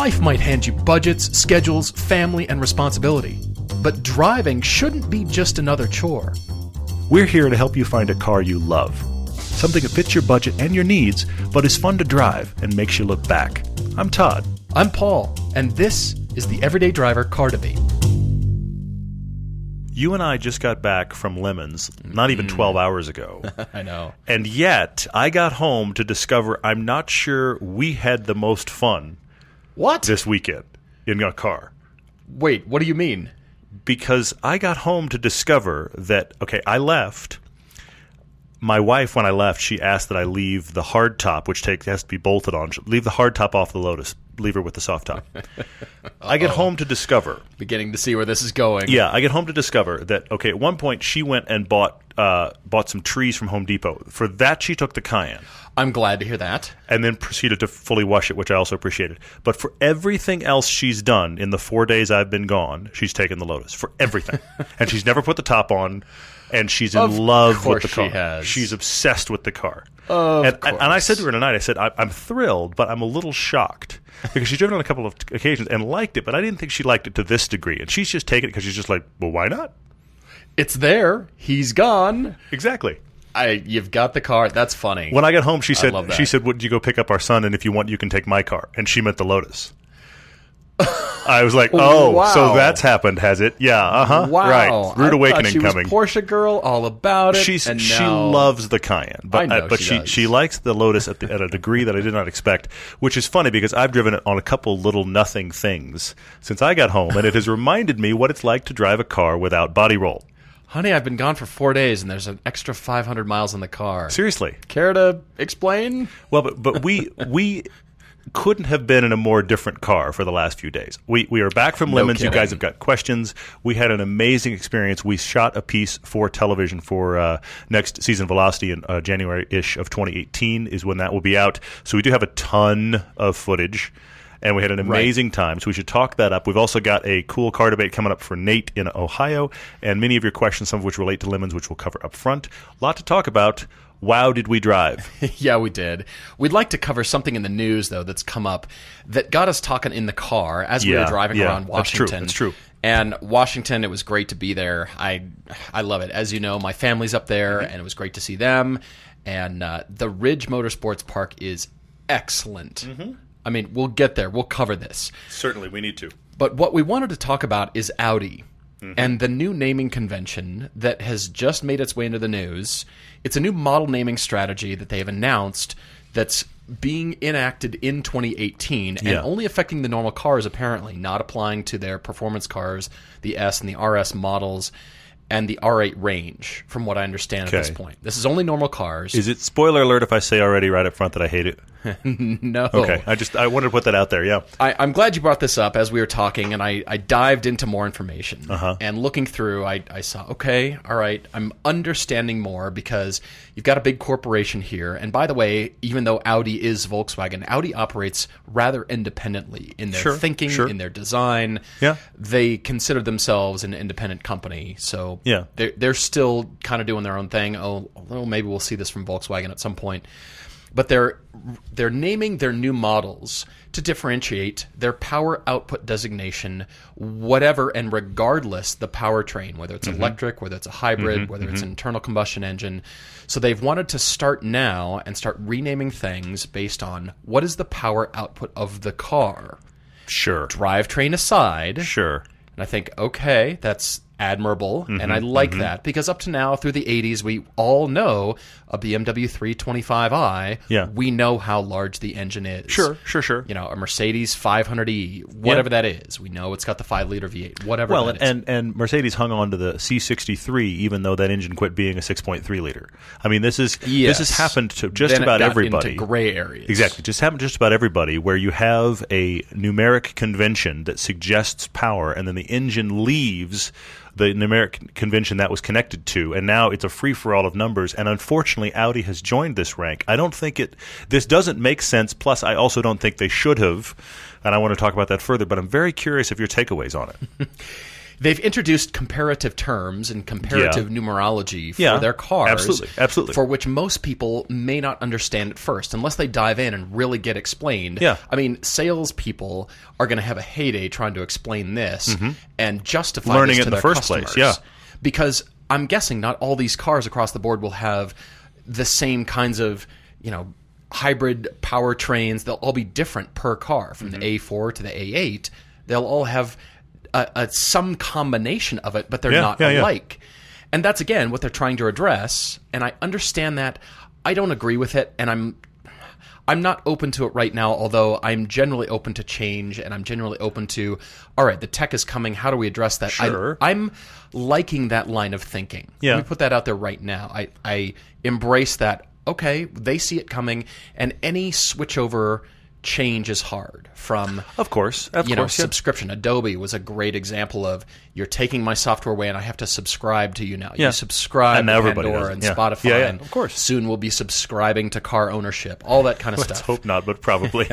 Life might hand you budgets, schedules, family, and responsibility, but driving shouldn't be just another chore. We're here to help you find a car you love. Something that fits your budget and your needs, but is fun to drive and makes you look back. I'm Todd. I'm Paul, and this is the Everyday Driver Car Debate. You and I just got back from Lemons, not even 12 hours ago. I know. And yet, I got home to discover I'm not sure we had the most fun this weekend in a car. Wait, what do you mean? Because I got home to discover that, okay, I left. My wife, when I left, she asked that I leave the hard top, which has to be bolted on. Leave the hard top off the Lotus. Leave her with the soft top. I get home to discover. Beginning to see where this is going. Yeah, I get home to discover that, okay, at one point she went and bought some trees from Home Depot. For that, she took the Cayenne. I'm glad to hear that. And then proceeded to fully wash it, which I also appreciated. But for everything else she's done in the 4 days I've been gone, she's taken the Lotus. For everything. And she's never put the top on, and she's in love with the car. She has. She's obsessed with the car. And I said to her tonight, I said, I'm thrilled, but I'm a little shocked. Because she's driven on a couple of occasions and liked it, but I didn't think she liked it to this degree. And she's just taken it because she's just like, well, why not? It's there. He's gone. Exactly. You've got the car. That's funny. When I got home, she said, would you go pick up our son? And if you want, you can take my car. And she meant the Lotus. I was like, oh, wow. So that's happened, has it? Yeah, uh-huh. Wow. Right. Rude awakening coming. She was Porsche girl, all about it. She loves the Cayenne, but she likes the Lotus at a degree that I did not expect, which is funny because I've driven it on a couple little nothing things since I got home, and it has reminded me what it's like to drive a car without body roll. Honey, I've been gone for 4 days, and there's an extra 500 miles in the car. Seriously. Care to explain? Well, but we couldn't have been in a more different car for the last few days. We are back from Lemons. You guys have got questions. We had an amazing experience. We shot a piece for television for next season Velocity in January-ish of 2018 is when that will be out. So we do have a ton of footage, and we had an amazing time. So we should talk that up. We've also got a cool car debate coming up for Nate in Ohio, and many of your questions, some of which relate to Lemons, which we'll cover up front. A lot to talk about. Wow, did we drive? Yeah, we did. We'd like to cover something in the news, though, that's come up that got us talking in the car as we were driving around Washington. That's true. And Washington, it was great to be there. I love it. As you know, my family's up there, and it was great to see them. And the Ridge Motorsports Park is excellent. Mm-hmm. I mean, we'll get there. We'll cover this. Certainly, we need to. But what we wanted to talk about is Audi. Mm-hmm. And the new naming convention that has just made its way into the news. It's a new model naming strategy that they have announced that's being enacted in 2018 and only affecting the normal cars, apparently, not applying to their performance cars, the S and the RS models, and the R8 range, from what I understand at this point. This is only normal cars. Is it spoiler alert if I say already right up front that I hate it? No. Okay. I wanted to put that out there, yeah. I'm glad you brought this up as we were talking, and I dived into more information. Uh-huh. And looking through, I saw, okay, all right, I'm understanding more because you've got a big corporation here. And by the way, even though Audi is Volkswagen, Audi operates rather independently in their thinking, in their design. Yeah. They consider themselves an independent company, so they're still kind of doing their own thing. Oh, well, maybe we'll see this from Volkswagen at some point. But they're naming their new models to differentiate their power output designation, whatever and regardless the powertrain, whether it's electric, whether it's a hybrid, whether it's an internal combustion engine. So they've wanted to start now and start renaming things based on what is the power output of the car. Sure. Drivetrain aside. Sure. And I think, okay, that's admirable, and I like that, because up to now, through the 80s, we all know a BMW 325i, we know how large the engine is. Sure. You know, a Mercedes 500e, whatever that is. We know it's got the 5-liter V8, whatever that is. Well, and Mercedes hung on to the C63, even though that engine quit being a 6.3-liter. I mean, this has happened to just about everybody. Into gray areas. Exactly. Just happened to just about everybody, where you have a numeric convention that suggests power, and then the engine leaves the numeric convention that was connected to, and now it's a free-for-all of numbers, and unfortunately Audi has joined this rank. I don't think this doesn't make sense, plus I also don't think they should have, and I want to talk about that further, but I'm very curious of your takeaways on it. they've introduced comparative terms and comparative numerology for their cars, absolutely, for which most people may not understand at first unless they dive in and really get explained. Yeah. I mean, salespeople are going to have a heyday trying to explain this and justify learning this to their customers. Learning it in the first place, because I'm guessing not all these cars across the board will have the same kinds of, you know, hybrid powertrains. They'll all be different per car, from the A4 to the A8. They'll all have some combination of it, but they're not alike. And that's, again, what they're trying to address, and I understand that. I don't agree with it, and I'm not open to it right now, although I'm generally open to change, and I'm generally open to, all right, the tech is coming. How do we address that? Sure. I'm liking that line of thinking. Yeah. Let me put that out there right now. I embrace that. Okay, they see it coming, and any switchover change is hard from, of course, subscription. Adobe was a great example of, you're taking my software away, and I have to subscribe to you now. Yeah. You subscribe to Pandora and Spotify, and of course, soon we'll be subscribing to car ownership, all that kind of stuff. Let's hope not, but probably.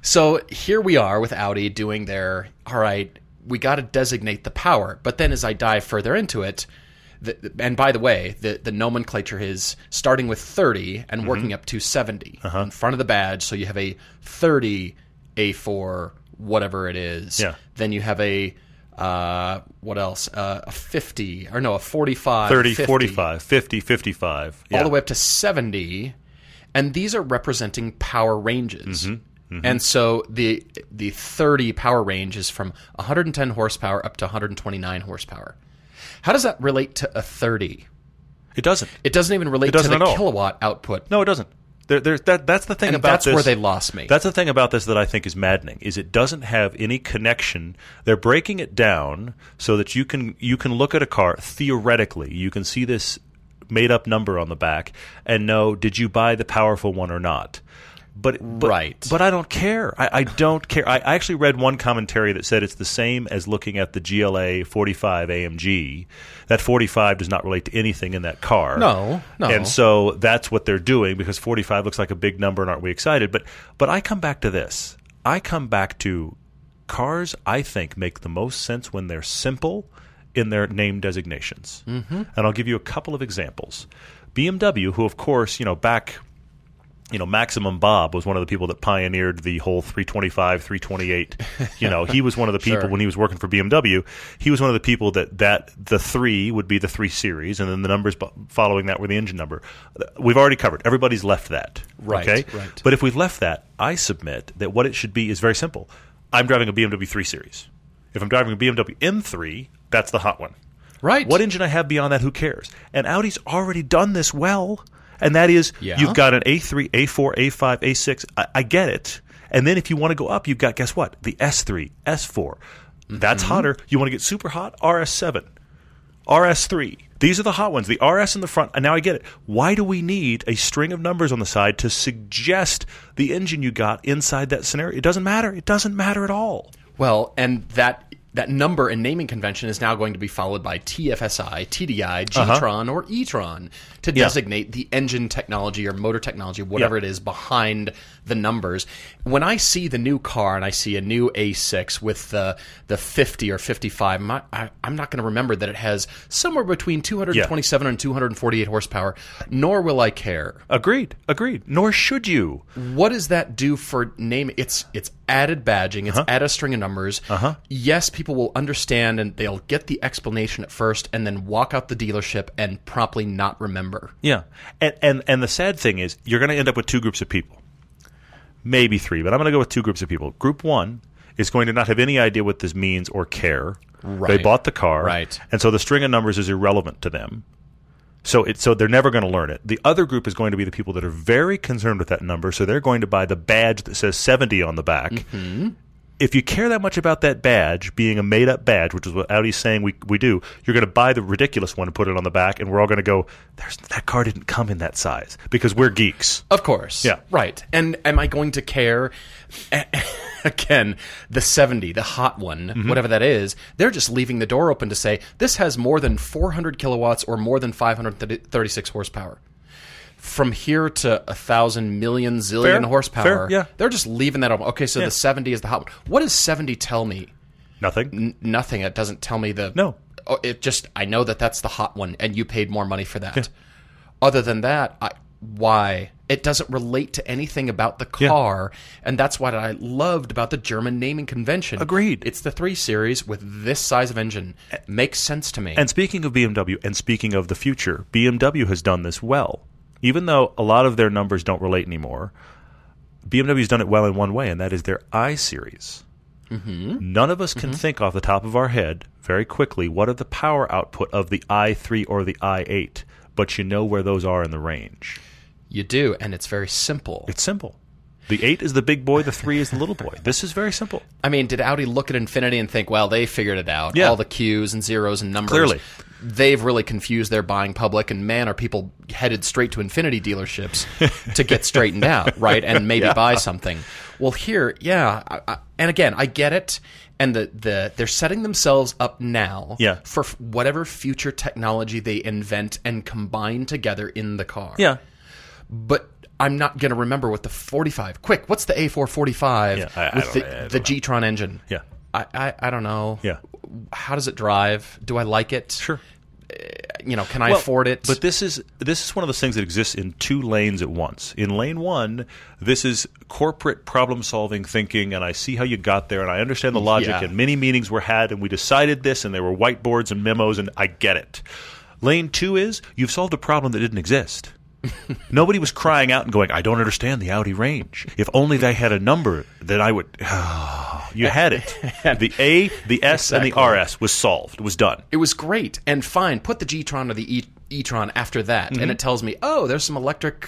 So here we are with Audi doing their, all right, we got to designate the power. But then as I dive further into it, and by the way, the nomenclature is starting with 30 and working up to 70 in front of the badge. So you have a 30 A4, whatever it is. Yeah. Then you have a, what else? A 50, or no, a 45. 30, 50, 45, 50, 55. Yeah. All the way up to 70. And these are representing power ranges. And so the 30 power range is from 110 horsepower up to 129 horsepower. How does that relate to a 30? It doesn't. It doesn't even relate to the kilowatt output. No, it doesn't. That's the thing about this. And that's where they lost me. That's the thing about this that I think is maddening, is it doesn't have any connection. They're breaking it down so that you can look at a car, theoretically, you can see this made-up number on the back and know, did you buy the powerful one or not? But I don't care. I don't care. I actually read one commentary that said it's the same as looking at the GLA 45 AMG. That 45 does not relate to anything in that car. No. And so that's what they're doing, because 45 looks like a big number, and aren't we excited? But I come back to this. I come back to cars, I think, make the most sense when they're simple in their name designations. And I'll give you a couple of examples. BMW, who, of course, Maximum Bob was one of the people that pioneered the whole 325, 328. He was one of the people when he was working for BMW. He was one of the people that the 3 would be the 3 Series, and then the numbers following that were the engine number. We've already covered. Everybody's left that. Right. Okay? Right. But if we've left that, I submit that what it should be is very simple. I'm driving a BMW 3 Series. If I'm driving a BMW M3, that's the hot one. Right. What engine I have beyond that, who cares? And Audi's already done this well. And that is, you've got an A3, A4, A5, A6. I get it. And then if you want to go up, you've got, guess what? The S3, S4. That's hotter. You want to get super hot? RS7, RS3. These are the hot ones. The RS in the front. And now I get it. Why do we need a string of numbers on the side to suggest the engine you got inside that scenario? It doesn't matter. It doesn't matter at all. Well, and that number and naming convention is now going to be followed by TFSI, TDI, G-Tron, or E-Tron to designate the engine technology or motor technology, whatever it is, behind the numbers. When I see the new car and I see a new A6 with the 50 or 55, I'm not going to remember that it has somewhere between 227 and 248 horsepower, nor will I care. Agreed. Nor should you. What does that do for naming? It's added badging. It's add a string of numbers. Yes, people will understand, and they'll get the explanation at first and then walk out the dealership and promptly not remember. Yeah. And the sad thing is, you're going to end up with two groups of people. Maybe three, but I'm going to go with two groups of people. Group one is going to not have any idea what this means or care. Right. They bought the car. Right. And so the string of numbers is irrelevant to them. So they're never going to learn it. The other group is going to be the people that are very concerned with that number, so they're going to buy the badge that says 70 on the back. If you care that much about that badge being a made-up badge, which is what Audi's saying we do, you're going to buy the ridiculous one and put it on the back, and we're all going to go, that car didn't come in that size, because we're geeks. Of course. Yeah. Right. And am I going to care? Again, the 70, the hot one, whatever that is, they're just leaving the door open to say, this has more than 400 kilowatts or more than 536 horsepower. From here to 1,000 million zillion horsepower, they're just leaving that open. Okay, so the 70 is the hot one. What does 70 tell me? Nothing? Nothing. It doesn't tell me the... No. It just, I know that that's the hot one, and you paid more money for that. Yeah. Other than that, why? It doesn't relate to anything about the car, and that's what I loved about the German naming convention. Agreed. It's the 3 Series with this size of engine. Makes sense to me. And speaking of BMW, and speaking of the future, BMW has done this well. Even though a lot of their numbers don't relate anymore, BMW's done it well in one way, and that is their I Series. Mm-hmm. None of us can think off the top of our head very quickly what are the power output of the i3 or the i8, but you know where those are in the range. You do, and it's very simple. It's simple. The 8 is the big boy, the 3 is the little boy. This is very simple. I mean, did Audi look at infinity and think, well, they figured it out, all the Qs and zeros and numbers. Clearly. They've really confused their buying public, and man, are people headed straight to infinity dealerships to get straightened out, right, and maybe buy something. Well, here, and again, I get it, and they're setting themselves up now for whatever future technology they invent and combine together in the car. Yeah. But I'm not going to remember what the 45... Quick, what's the A445 with the G-Tron engine? Yeah. I don't know. Yeah. How does it drive? Do I like it? Sure. Can I afford it? But this is one of those things that exists in two lanes at once. In lane one, this is corporate problem-solving thinking, and I see how you got there, and I understand the logic, and many meetings were had, and we decided this, and there were whiteboards and memos, and I get it. Lane two is you've solved a problem that didn't exist. Nobody was crying out and going, I don't understand the Audi range. If only they had a number, then I would... you had it. The A, the S, and the RS was solved, was done. It was great. And fine, put the G-Tron or the E-Tron after that, and it tells me, oh, there's some electric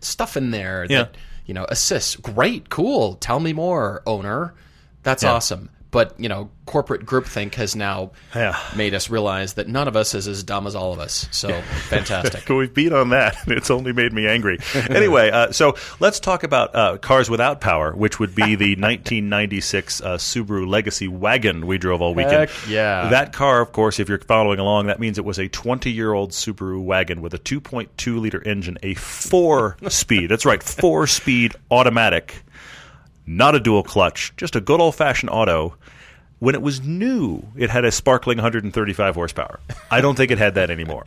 stuff in there that assists. Great, cool. Tell me more, owner. That's awesome. But, corporate groupthink has now made us realize that none of us is as dumb as all of us. So, fantastic. We've beat on that. It's only made me angry. Anyway, so let's talk about cars without power, which would be the 1996 Subaru Legacy wagon we drove all weekend. Heck yeah. That car, of course, if you're following along, that means it was a 20-year-old Subaru wagon with a 2.2-liter engine, a 4-speed. That's right, 4-speed automatic. Not a dual clutch, just a good old-fashioned auto. When it was new, it had a sparkling 135 horsepower. I don't think it had that anymore.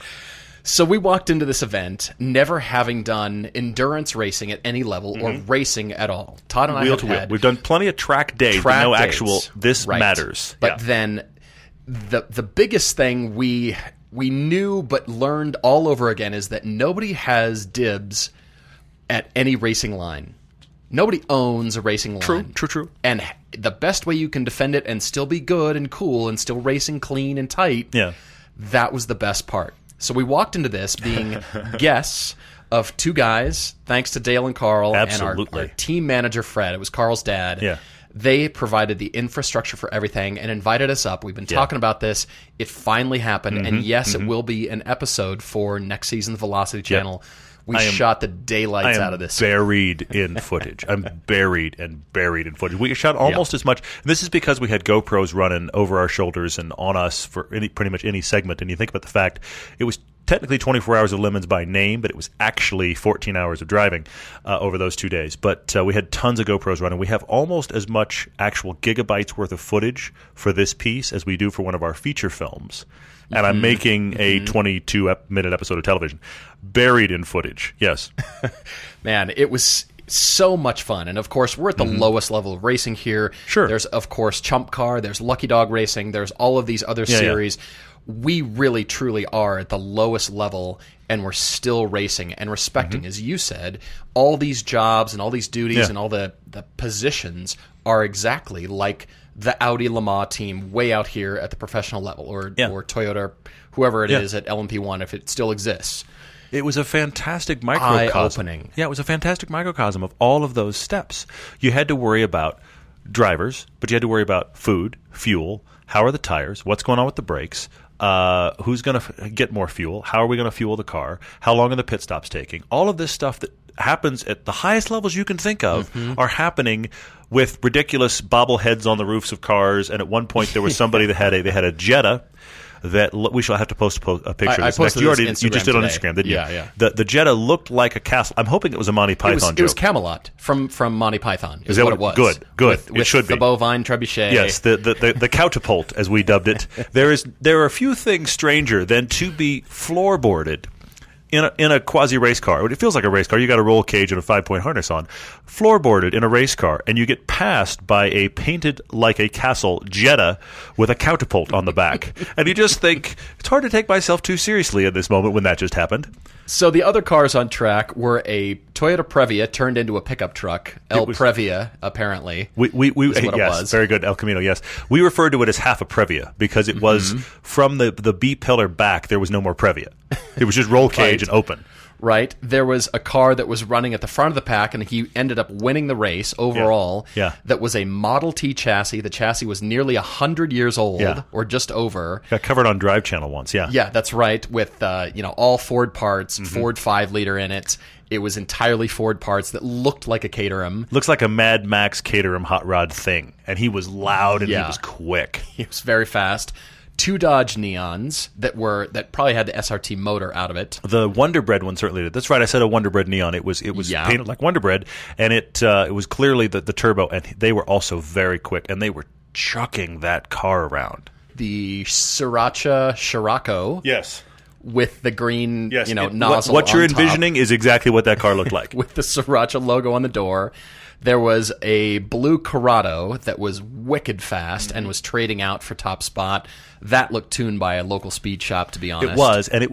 So we walked into this event never having done endurance racing at any level or racing at all. Todd and I have had... We've done plenty of track days, but no actual... This matters. But then the biggest thing we knew but learned all over again is that nobody has dibs at any racing line. Nobody owns a racing line. True. And the best way you can defend it and still be good and cool and still racing clean and tight, that was the best part. So we walked into this being guests of two guys, thanks to Dale and Carl and our team manager, Fred. It was Carl's dad. Yeah. They provided the infrastructure for everything and invited us up. We've been talking about this. It finally happened. And yes, it will be an episode for next season's Velocity Channel. We shot the daylights out of this. I'm buried in footage. We shot almost as much. This is because we had GoPros running over our shoulders and on us for pretty much any segment. And you think about the fact it was technically 24 hours of Lemons by name, but it was actually 14 hours of driving over those 2 days. But we had tons of GoPros running. We have almost as much actual gigabytes worth of footage for this piece as we do for one of our feature films. And I'm making a 22-minute episode of television. Buried in footage, yes. Man, it was so much fun. And, of course, we're at the lowest level of racing here. Sure. There's, of course, Chump Car. There's Lucky Dog Racing. There's all of these other series. We really, truly are at the lowest level, and we're still racing and respecting, as you said, all these jobs and all these duties and all the positions are exactly like the Audi Le Mans team way out here at the professional level or Toyota, or whoever it is at LMP1, if it still exists. It was a fantastic microcosm. Eye-opening. Yeah, it was a fantastic microcosm of all of those steps. You had to worry about drivers, but you had to worry about food, fuel, how are the tires, what's going on with the brakes, who's going to get more fuel, how are we going to fuel the car, how long are the pit stops taking. All of this stuff that happens at the highest levels you can think of are happening with ridiculous bobbleheads on the roofs of cars. And at one point there was somebody that had a Jetta that we shall have to post a picture of this. You just did on Instagram, didn't you? Yeah, yeah. The Jetta looked like a castle. I'm hoping it was a Monty Python joke. It was Camelot from Monty Python. Is that what it was? Good, good. It should be. The bovine trebuchet. Yes, the catapult, as we dubbed it. There are few things stranger than to be floorboarded in a quasi-race car. It feels like a race car. You got a roll cage and a 5-point harness on. Floorboarded in a race car, and you get passed by a painted like a castle Jetta with a catapult on the back. And you just think, it's hard to take myself too seriously in this moment when that just happened. So the other cars on track were a Toyota Previa turned into a pickup truck. Previa, apparently. Yes, it was. Very good. El Camino, yes. We referred to it as half a Previa because it was from the B-pillar back, there was no more Previa. It was just roll cage and open. Right. There was a car that was running at the front of the pack, and he ended up winning the race overall. Yeah. Yeah. That was a Model T chassis. The chassis was nearly 100 years old, or just over. Got covered on Drive Channel once, yeah. Yeah, that's right, with all Ford parts, Ford 5-liter in it. It was entirely Ford parts that looked like a Caterham. Looks like a Mad Max Caterham hot rod thing, and he was loud and he was quick. He was very fast. Two Dodge Neons that probably had the SRT motor out of it. The Wonder Bread one certainly did. That's right. I said a Wonder Bread Neon. It was painted like Wonder Bread, and it was clearly the turbo. And they were also very quick, and they were chucking that car around. The Sriracha Scirocco. Yes. With the green, nozzle. What you're envisioning is exactly what that car looked like. With the Sriracha logo on the door. There was a blue Corrado that was wicked fast and was trading out for top spot. That looked tuned by a local speed shop, to be honest. It was, and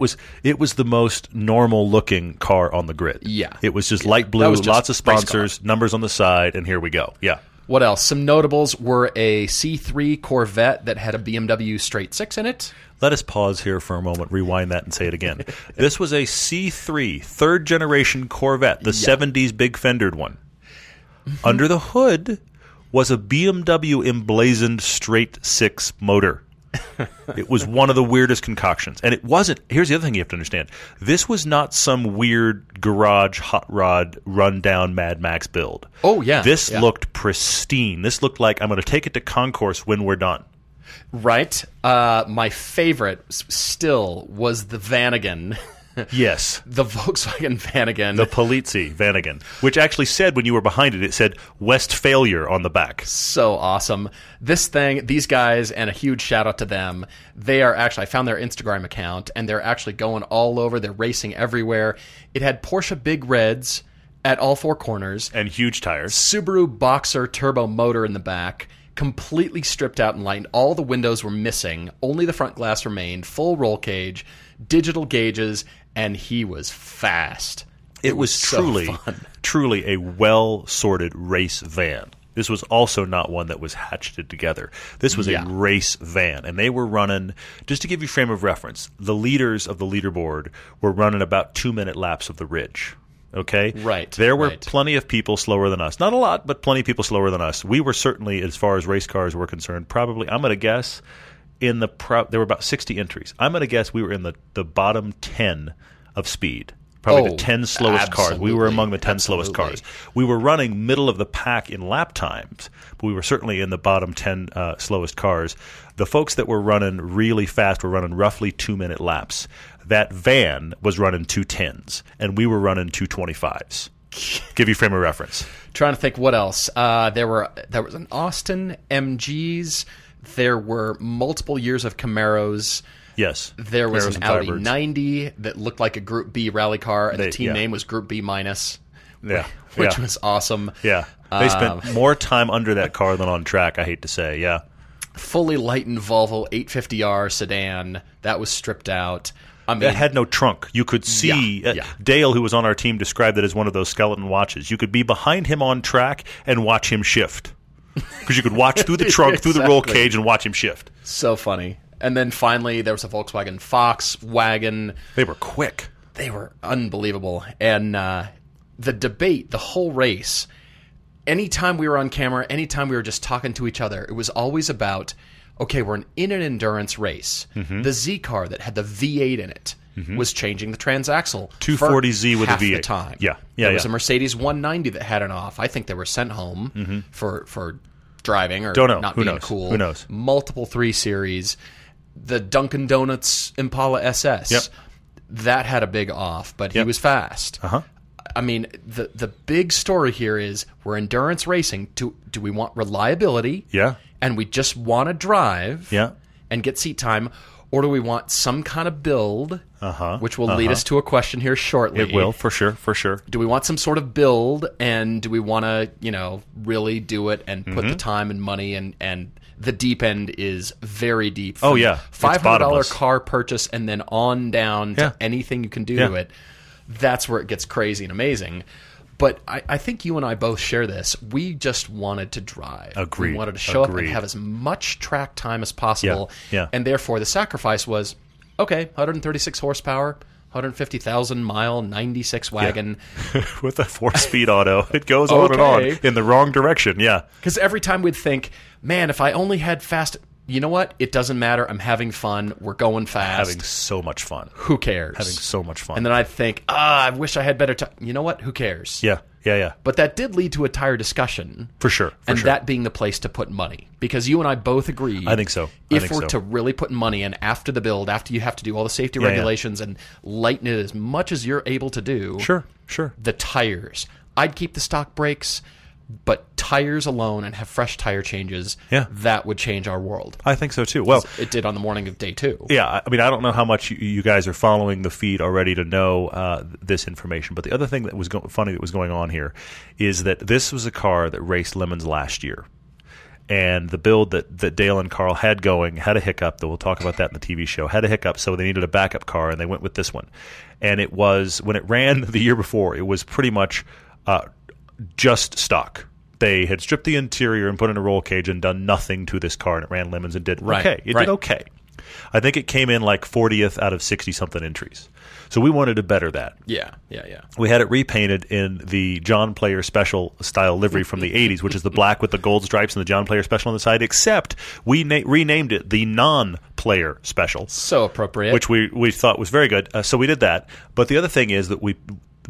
it was the most normal-looking car on the grid. Yeah. It was just light blue, lots of sponsors, numbers on the side, and here we go. Yeah. What else? Some notables were a C3 Corvette that had a BMW straight six in it. Let us pause here for a moment, rewind that, and say it again. This was a C3, third-generation Corvette, the 70s big-fendered one. Under the hood was a BMW emblazoned straight six motor. It was one of the weirdest concoctions. And it wasn't – here's the other thing you have to understand. This was not some weird garage hot rod rundown Mad Max build. Oh, yeah. This looked pristine. This looked like I'm going to take it to concourse when we're done. Right. My favorite still was the Vanagon. Yes. The Volkswagen Vanagon. The Polizzi Vanagon, which actually said when you were behind it, it said Westphalia on the back. So awesome. This thing, these guys, and a huge shout out to them. They are actually, I found their Instagram account, and they're actually going all over. They're racing everywhere. It had Porsche Big Reds at all four corners. And huge tires. Subaru boxer turbo motor in the back. Completely stripped out and lightened. All the windows were missing. Only the front glass remained. Full roll cage. Digital gauges. And he was fast. It was truly a well-sorted race van. This was also not one that was hatcheted together. This was a race van. And they were running, just to give you frame of reference, the leaders of the leaderboard were running about 2-minute laps of the Ridge. Okay? Right. There were plenty of people slower than us. Not a lot, but plenty of people slower than us. We were certainly, as far as race cars were concerned, probably, I'm going to guess... there were about 60 entries. I'm going to guess we were in the bottom 10 of speed, probably the 10 slowest cars. We were among the 10 slowest cars. We were running middle of the pack in lap times, but we were certainly in the bottom 10 slowest cars. The folks that were running really fast were running roughly 2-minute laps. That van was running 210s, and we were running 225s. Give you frame of reference. Trying to think what else. There was an Austin, MGs. There were multiple years of Camaros. Yes. There was an Audi 90 that looked like a Group B rally car, and the team name was Group B minus, which was awesome. Yeah. They spent more time under that car than on track, I hate to say. Yeah. Fully lightened Volvo 850R sedan. That was stripped out. I mean, that had no trunk. You could see Dale, who was on our team, described it as one of those skeleton watches. You could be behind him on track and watch him shift. Because you could watch through the trunk, through the roll cage, and watch him shift. So funny. And then finally, there was a Volkswagen Fox wagon. They were quick. They were unbelievable. And the debate, the whole race, anytime we were on camera, anytime we were just talking to each other, it was always about, okay, we're in an endurance race. Mm-hmm. The Z car that had the V8 in it was changing the transaxle. 240Z with a V8. The time. Yeah. There was a Mercedes 190 that had an off. I think they were sent home for driving or not being cool. Who knows? Multiple 3 Series. the Dunkin' Donuts Impala SS. Yep. That had a big off, but he was fast. Uh-huh. I mean, the big story here is we're endurance racing. Do we want reliability? Yeah. And we just want to drive and get seat time, or do we want some kind of build, which will lead us to a question here shortly. It will, for sure, for sure. Do we want some sort of build, and do we want to, you know, really do it and put the time and money, and the deep end is very deep. Oh, yeah. $500 car purchase and then on down to anything you can do to it. That's where it gets crazy and amazing. But I think you and I both share this. We just wanted to drive. Agreed. We wanted to show up and have as much track time as possible. Yeah. And therefore, the sacrifice was, okay, 136 horsepower, 150,000 mile, 96 wagon. With a 4-speed auto. It goes on and on in the wrong direction. Yeah. Because every time we'd think, man, if I only had fast... You know what? It doesn't matter. I'm having fun. We're going fast. Having so much fun. Who cares? Having so much fun. And then I'd think, I wish I had better time. You know what? Who cares? Yeah. Yeah, yeah. But that did lead to a tire discussion. For sure. For sure. That being the place to put money. Because you and I both agree. I think so. If we're to really put money in after the build, after you have to do all the safety regulations and lighten it as much as you're able to do. Sure, sure. The tires. I'd keep the stock brakes. But tires alone and have fresh tire changes, that would change our world. I think so, too. Well, it did on the morning of day two. Yeah, I mean, I don't know how much you guys are following the feed already to know this information. But the other thing that was funny that was going on here is that this was a car that raced Lemons last year. And the build that Dale and Carl had going had a hiccup. That we'll talk about that in the TV show. Had a hiccup, so they needed a backup car, and they went with this one. And it was, when it ran the year before, it was pretty much... just stock. They had stripped the interior and put in a roll cage and done nothing to this car, and it ran Lemons and did okay. It did okay. I think it came in like 40th out of 60-something entries. So we wanted to better that. Yeah, yeah, yeah. We had it repainted in the John Player Special style livery from the 80s, which is the black with the gold stripes and the John Player Special on the side, except we renamed it the Non-Player Special. So appropriate. Which we thought was very good, so we did that. But the other thing is that we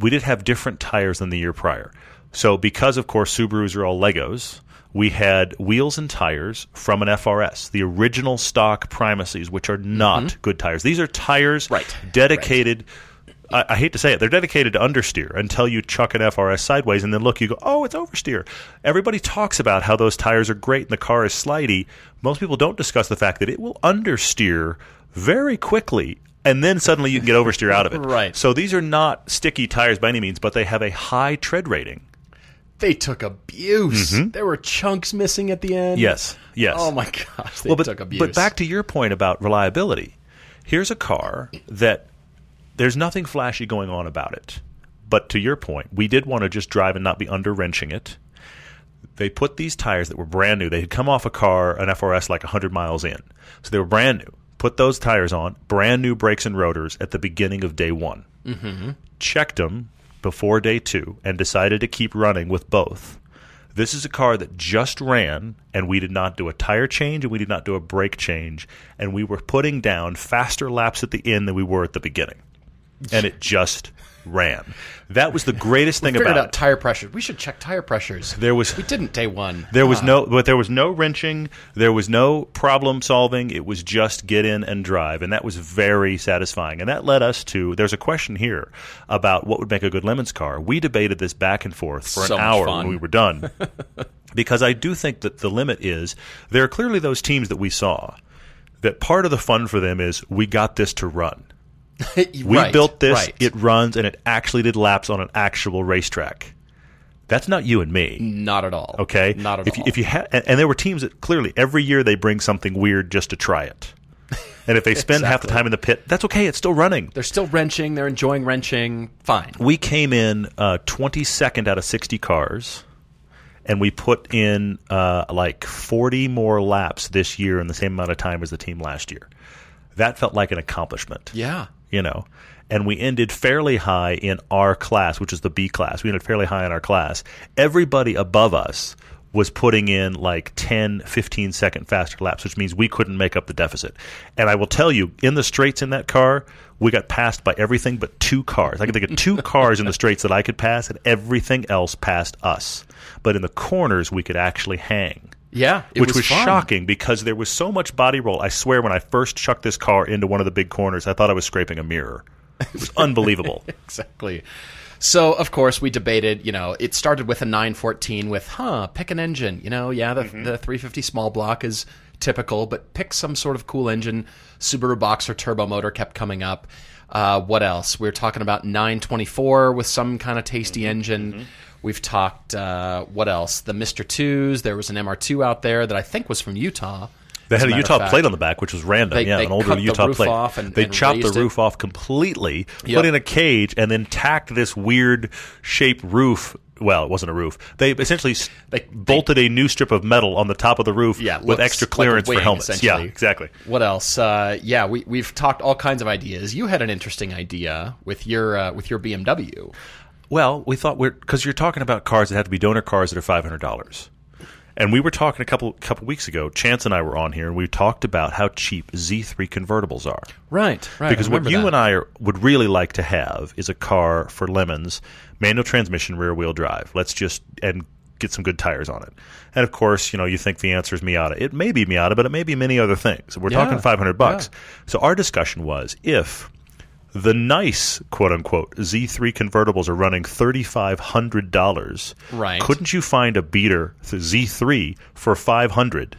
did have different tires than the year prior. So because, of course, Subarus are all Legos, we had wheels and tires from an FRS, the original stock Primacies, which are not good tires. These are tires dedicated I hate to say it, they're dedicated to understeer until you chuck an FRS sideways, and then look, you go, oh, it's oversteer. Everybody talks about how those tires are great and the car is slidey. Most people don't discuss the fact that it will understeer very quickly, and then suddenly you can get oversteer out of it. Right. So these are not sticky tires by any means, but they have a high tread rating. They took abuse. Mm-hmm. There were chunks missing at the end. Yes, yes. Oh, my gosh, they took abuse. But back to your point about reliability. Here's a car that there's nothing flashy going on about it. But to your point, we did want to just drive and not be under-wrenching it. They put these tires that were brand new. They had come off a car, an FRS, like 100 miles in. So they were brand new. Put those tires on, brand new brakes and rotors at the beginning of day one. Mm-hmm. Checked them before day two and decided to keep running with both. This is a car that just ran, and we did not do a tire change, and we did not do a brake change, and we were putting down faster laps at the end than we were at the beginning. And it just ran. That was the greatest thing about it. We figured out tire pressure. We should check tire pressures. We didn't day one. There was no wrenching. There was no problem solving. It was just get in and drive, and that was very satisfying. And that led us to. There's a question here about what would make a good Lemons car. We debated this back and forth for an hour when we were done, because I do think that the limit is there are clearly those teams that we saw that part of the fun for them is we got this to run. Built this, it runs, and it actually did laps on an actual racetrack. That's not you and me. Not at all. Okay? Not at all. And there were teams that clearly every year they bring something weird just to try it. And if they spend half the time in the pit, that's okay. It's still running. They're still wrenching. They're enjoying wrenching. Fine. We came in 22nd out of 60 cars, and we put in like 40 more laps this year in the same amount of time as the team last year. That felt like an accomplishment. Yeah. You know, and we ended fairly high in our class, which is the B class. We ended fairly high in our class. Everybody above us was putting in like 10, 15-second faster laps, which means we couldn't make up the deficit. And I will tell you, in the straights in that car, we got passed by everything but two cars. I can think of two cars in the straights that I could pass, and everything else passed us. But in the corners, we could actually hang. Yeah, which was shocking because there was so much body roll. I swear when I first chucked this car into one of the big corners, I thought I was scraping a mirror. It was unbelievable. Exactly. So, of course, we debated, it started with a 914 with, pick an engine. The 350 small block is typical, but pick some sort of cool engine. Subaru boxer turbo motor kept coming up. What else? We were talking about 924 with some kind of tasty engine. Mm-hmm. We've talked, what else? The Mr. 2s. There was an MR2 out there that I think was from Utah. They had a Utah plate on the back, which was random. An older Utah plate. They chopped the roof off completely, put in a cage, and then tacked this weird shaped roof. Well, it wasn't a roof. They essentially bolted a new strip of metal on the top of the roof with extra clearance for helmets. Yeah, exactly. What else? We've talked all kinds of ideas. You had an interesting idea with your BMW. Well, we thought because you're talking about cars that have to be donor cars that are $500. And we were talking a couple weeks ago, Chance and I were on here, and we talked about how cheap Z3 convertibles are. Right. Because what you and I would really like to have is a car for Lemons, manual transmission, rear-wheel drive. And get some good tires on it. And, of course, you think the answer is Miata. It may be Miata, but it may be many other things. We're talking $500. Yeah. So our discussion was if the nice, quote-unquote, Z3 convertibles are running $3,500. Right. Couldn't you find a beater Z3 for $500?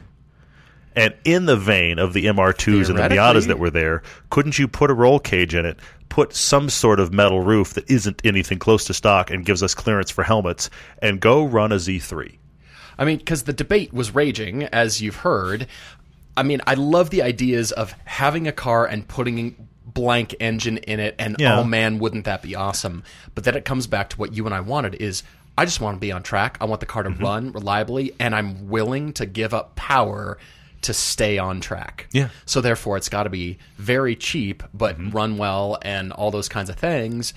And in the vein of the MR2s and the Miatas that were there, couldn't you put a roll cage in it, put some sort of metal roof that isn't anything close to stock and gives us clearance for helmets, and go run a Z3? I mean, because the debate was raging, as you've heard. I mean, I love the ideas of having a car and putting blank engine in it, and oh man, wouldn't that be awesome? But then it comes back to what you and I wanted is I just want to be on track. I want the car to run reliably, and I'm willing to give up power to stay on track. Yeah. So therefore, it's got to be very cheap, but run well, and all those kinds of things.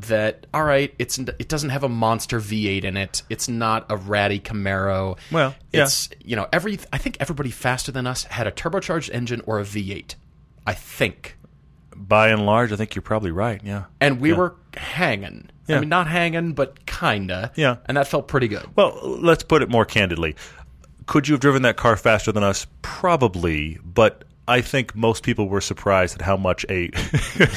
That all right? It doesn't have a monster V8 in it. It's not a ratty Camaro. Well, it's I think everybody faster than us had a turbocharged engine or a V8. I think. By and large, I think you're probably right, yeah. And we were hanging. Yeah. I mean, not hanging, but kinda. Yeah. And that felt pretty good. Well, let's put it more candidly. Could you have driven that car faster than us? Probably, but I think most people were surprised at how much a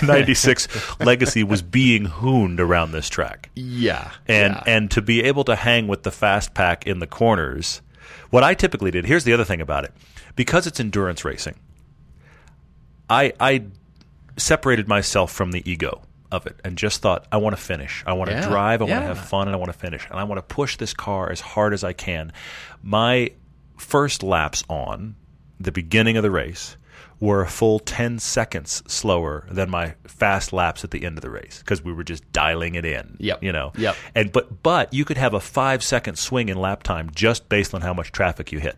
96 Legacy was being hooned around this track. Yeah. And to be able to hang with the fast pack in the corners, what I typically did, here's the other thing about it. Because it's endurance racing, I separated myself from the ego of it and just thought, I want to finish. I want to drive. I want to have fun, and I want to finish. And I want to push this car as hard as I can. My first laps on the beginning of the race were a full 10 seconds slower than my fast laps at the end of the race because we were just dialing it in. Yep. Yep. And but you could have a 5-second swing in lap time just based on how much traffic you hit.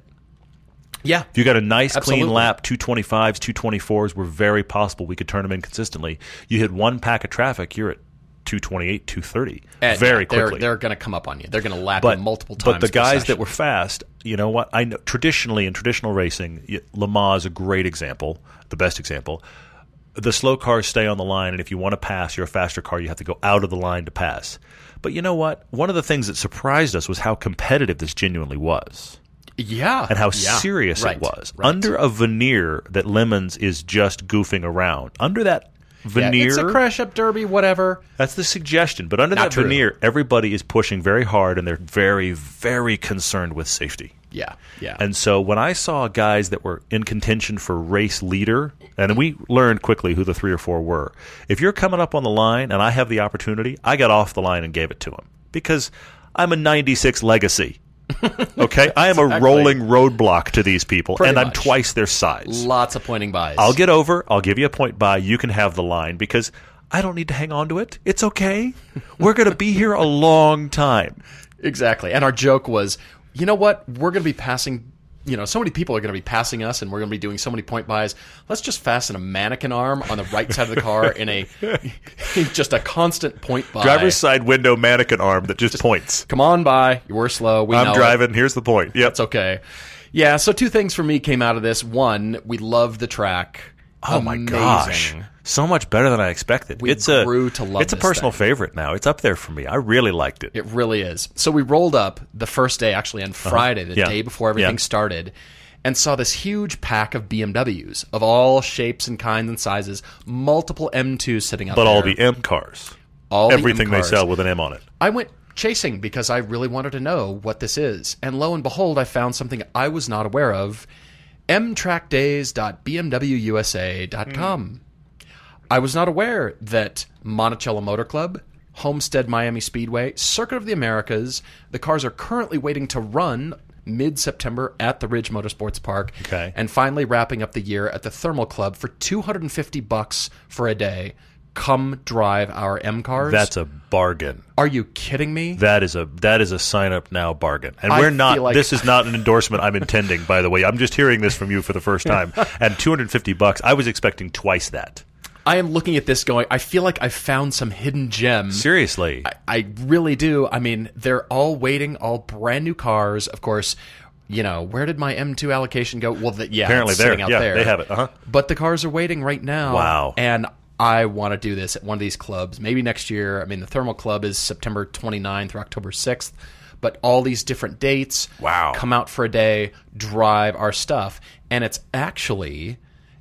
Yeah. If you got a nice, clean lap, 225s, 224s were very possible. We could turn them in consistently. You hit one pack of traffic, you're at 228, 230 and very quickly. They're going to come up on you. They're going to lap you multiple times. But the guys that were fast, you know what? I know, traditionally, in traditional racing, Le Mans is a great example, the best example. The slow cars stay on the line, and if you want to pass, you're a faster car. You have to go out of the line to pass. But you know what? One of the things that surprised us was how competitive this genuinely was. Yeah. And how serious it was. Right. Under a veneer that Lemons is just goofing around. Under that veneer. Yeah, it's a crash-up derby, whatever. That's the suggestion. But under veneer, everybody is pushing very hard, and they're very, very concerned with safety. Yeah, yeah. And so when I saw guys that were in contention for race leader, and we learned quickly who the 3 or 4 were, if you're coming up on the line and I have the opportunity, I got off the line and gave it to him because I'm a 96 Legacy. Okay, I am a rolling roadblock to these people, and I'm twice their size. Lots of pointing buys. I'll get over. I'll give you a point buy. You can have the line because I don't need to hang on to it. It's okay. We're going to be here a long time. Exactly. And our joke was, you know what? We're going to be passing. So many people are going to be passing us, and we're going to be doing so many point buys. Let's just fasten a mannequin arm on the right side of the car in a constant point buy. Driver's side window mannequin arm that just points. Come on by. You were slow. I'm driving. Here's the point. Yep. It's okay. Yeah, so 2 things for me came out of this. One, we love the track. Oh, my gosh. So much better than I expected. It's a personal favorite now. It's up there for me. I really liked it. It really is. So we rolled up the first day, actually, on Friday, the day before everything started, and saw this huge pack of BMWs of all shapes and kinds and sizes, multiple M2s sitting out there. But all the M cars. Everything they sell with an M on it. I went chasing because I really wanted to know what this is. And lo and behold, I found something I was not aware of, mtrackdays.bmwusa.com. I was not aware that Monticello Motor Club, Homestead Miami Speedway, Circuit of the Americas, the cars are currently waiting to run mid-September at the Ridge Motorsports Park, and finally wrapping up the year at the Thermal Club for $250 for a day. Come drive our M cars. That's a bargain. Are you kidding me? That is a sign up now bargain. And we're not. Like, this is not an endorsement I'm intending. By the way, I'm just hearing this from you for the first time. And $250. I was expecting twice that. I am looking at this going, I feel like I found some hidden gem. Seriously. I really do. I mean, they're all waiting, all brand new cars. Of course, you know, where did my M2 allocation go? Well, apparently it's sitting out there. They have it. But the cars are waiting right now. Wow. And I want to do this at one of these clubs, maybe next year. I mean, the Thermal Club is September 29th through October 6th. But all these different dates. Wow. Come out for a day, drive our stuff. And it's actually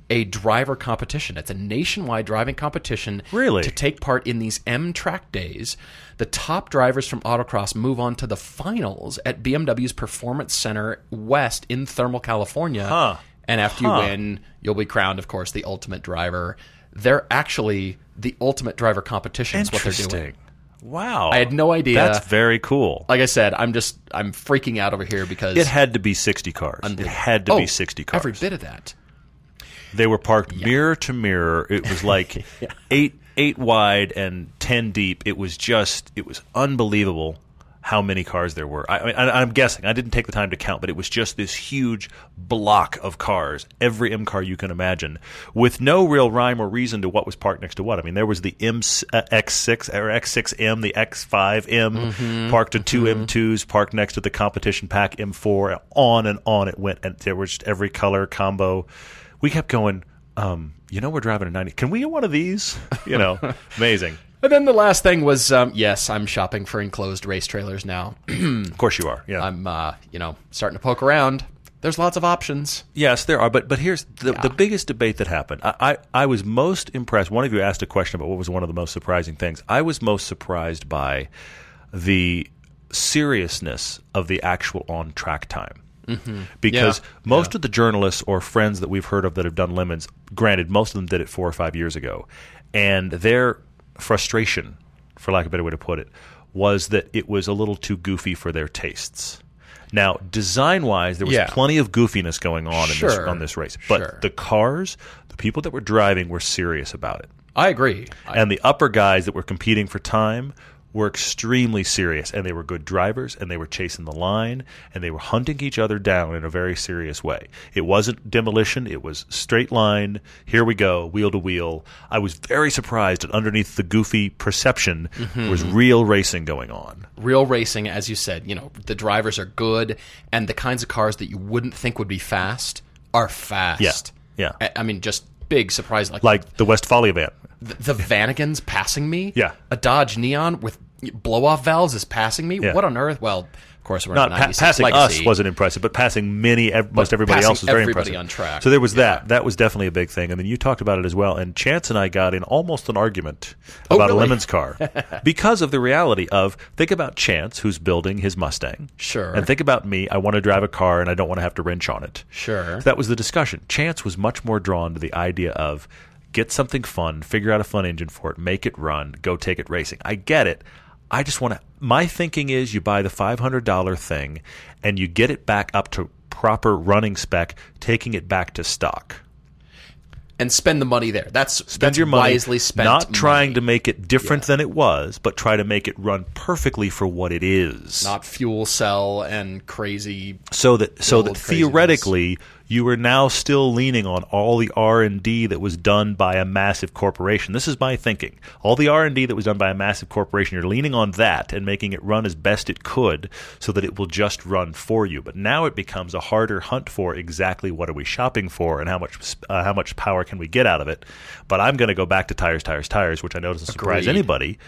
a driver competition. It's a nationwide driving competition to take part in these M track days. The top drivers from autocross move on to the finals at BMW's Performance Center West in Thermal, California. And after you win, you'll be crowned, of course, the ultimate driver. They're actually the ultimate driver competition is what they're doing. Wow. I had no idea. That's very cool. Like I said, I'm freaking out over here because it had to be 60 cars. It had to be 60 cars. Every bit of that. They were parked mirror to mirror. It was like eight wide and 10 deep. It was unbelievable how many cars there were. I'm guessing. I didn't take the time to count, but it was just this huge block of cars, every M car you can imagine, with no real rhyme or reason to what was parked next to what. I mean, there was the X6 or X6M, the X5M, parked to two M2s, parked next to the competition pack M4, on and on it went. And there was just every color combo. We kept going, we're driving a 90. Can we get one of these? You know, amazing. And then the last thing was, yes, I'm shopping for enclosed race trailers now. Of course you are, yeah. I'm, starting to poke around. There's lots of options. Yes, there are. But here's the biggest debate that happened. I was most impressed. One of you asked a question about what was one of the most surprising things. I was most surprised by the seriousness of the actual on-track time. Because most of the journalists or friends that we've heard of that have done Lemons, granted, most of them did it 4 or 5 years ago, and their frustration, for lack of a better way to put it, was that it was a little too goofy for their tastes. Now, design-wise, there was plenty of goofiness going on on this race, but the cars, the people that were driving were serious about it. I agree. And the upper guys that were competing for time were extremely serious, and they were good drivers, and they were chasing the line, and they were hunting each other down in a very serious way. It wasn't demolition. It was straight line, here we go, wheel to wheel. I was very surprised that underneath the goofy perception was real racing going on. Real racing, as you said, the drivers are good, and the kinds of cars that you wouldn't think would be fast are fast. Yeah. I mean, just big surprise. Like the Westfalia van. The Vanagon's passing me? Yeah. A Dodge Neon with blow-off valves is passing me? Yeah. What on earth? Well, of course, we're not passing legacy. Us wasn't impressive, but passing most everybody else was very impressive. On track. So there was that. That was definitely a big thing. And then you talked about it as well. And Chance and I got in almost an argument about a Lemons car because of the reality of, think about Chance, who's building his Mustang. Sure. And think about me. I want to drive a car, and I don't want to have to wrench on it. Sure. So that was the discussion. Chance was much more drawn to the idea of, get something fun, figure out a fun engine for it, make it run, go take it racing. I get it. I just want to – my thinking is you buy the $500 thing and you get it back up to proper running spec, taking it back to stock. And spend the money there. That's your money, wisely spent not trying to make it different than it was, but try to make it run perfectly for what it is. Not fuel cell and crazy. So that theoretically you are now still leaning on all the R&D that was done by a massive corporation. This is my thinking. All the R&D that was done by a massive corporation, you're leaning on that and making it run as best it could so that it will just run for you. But now it becomes a harder hunt for exactly what are we shopping for and how much power can we get out of it. But I'm going to go back to tires, which I know doesn't surprise anybody.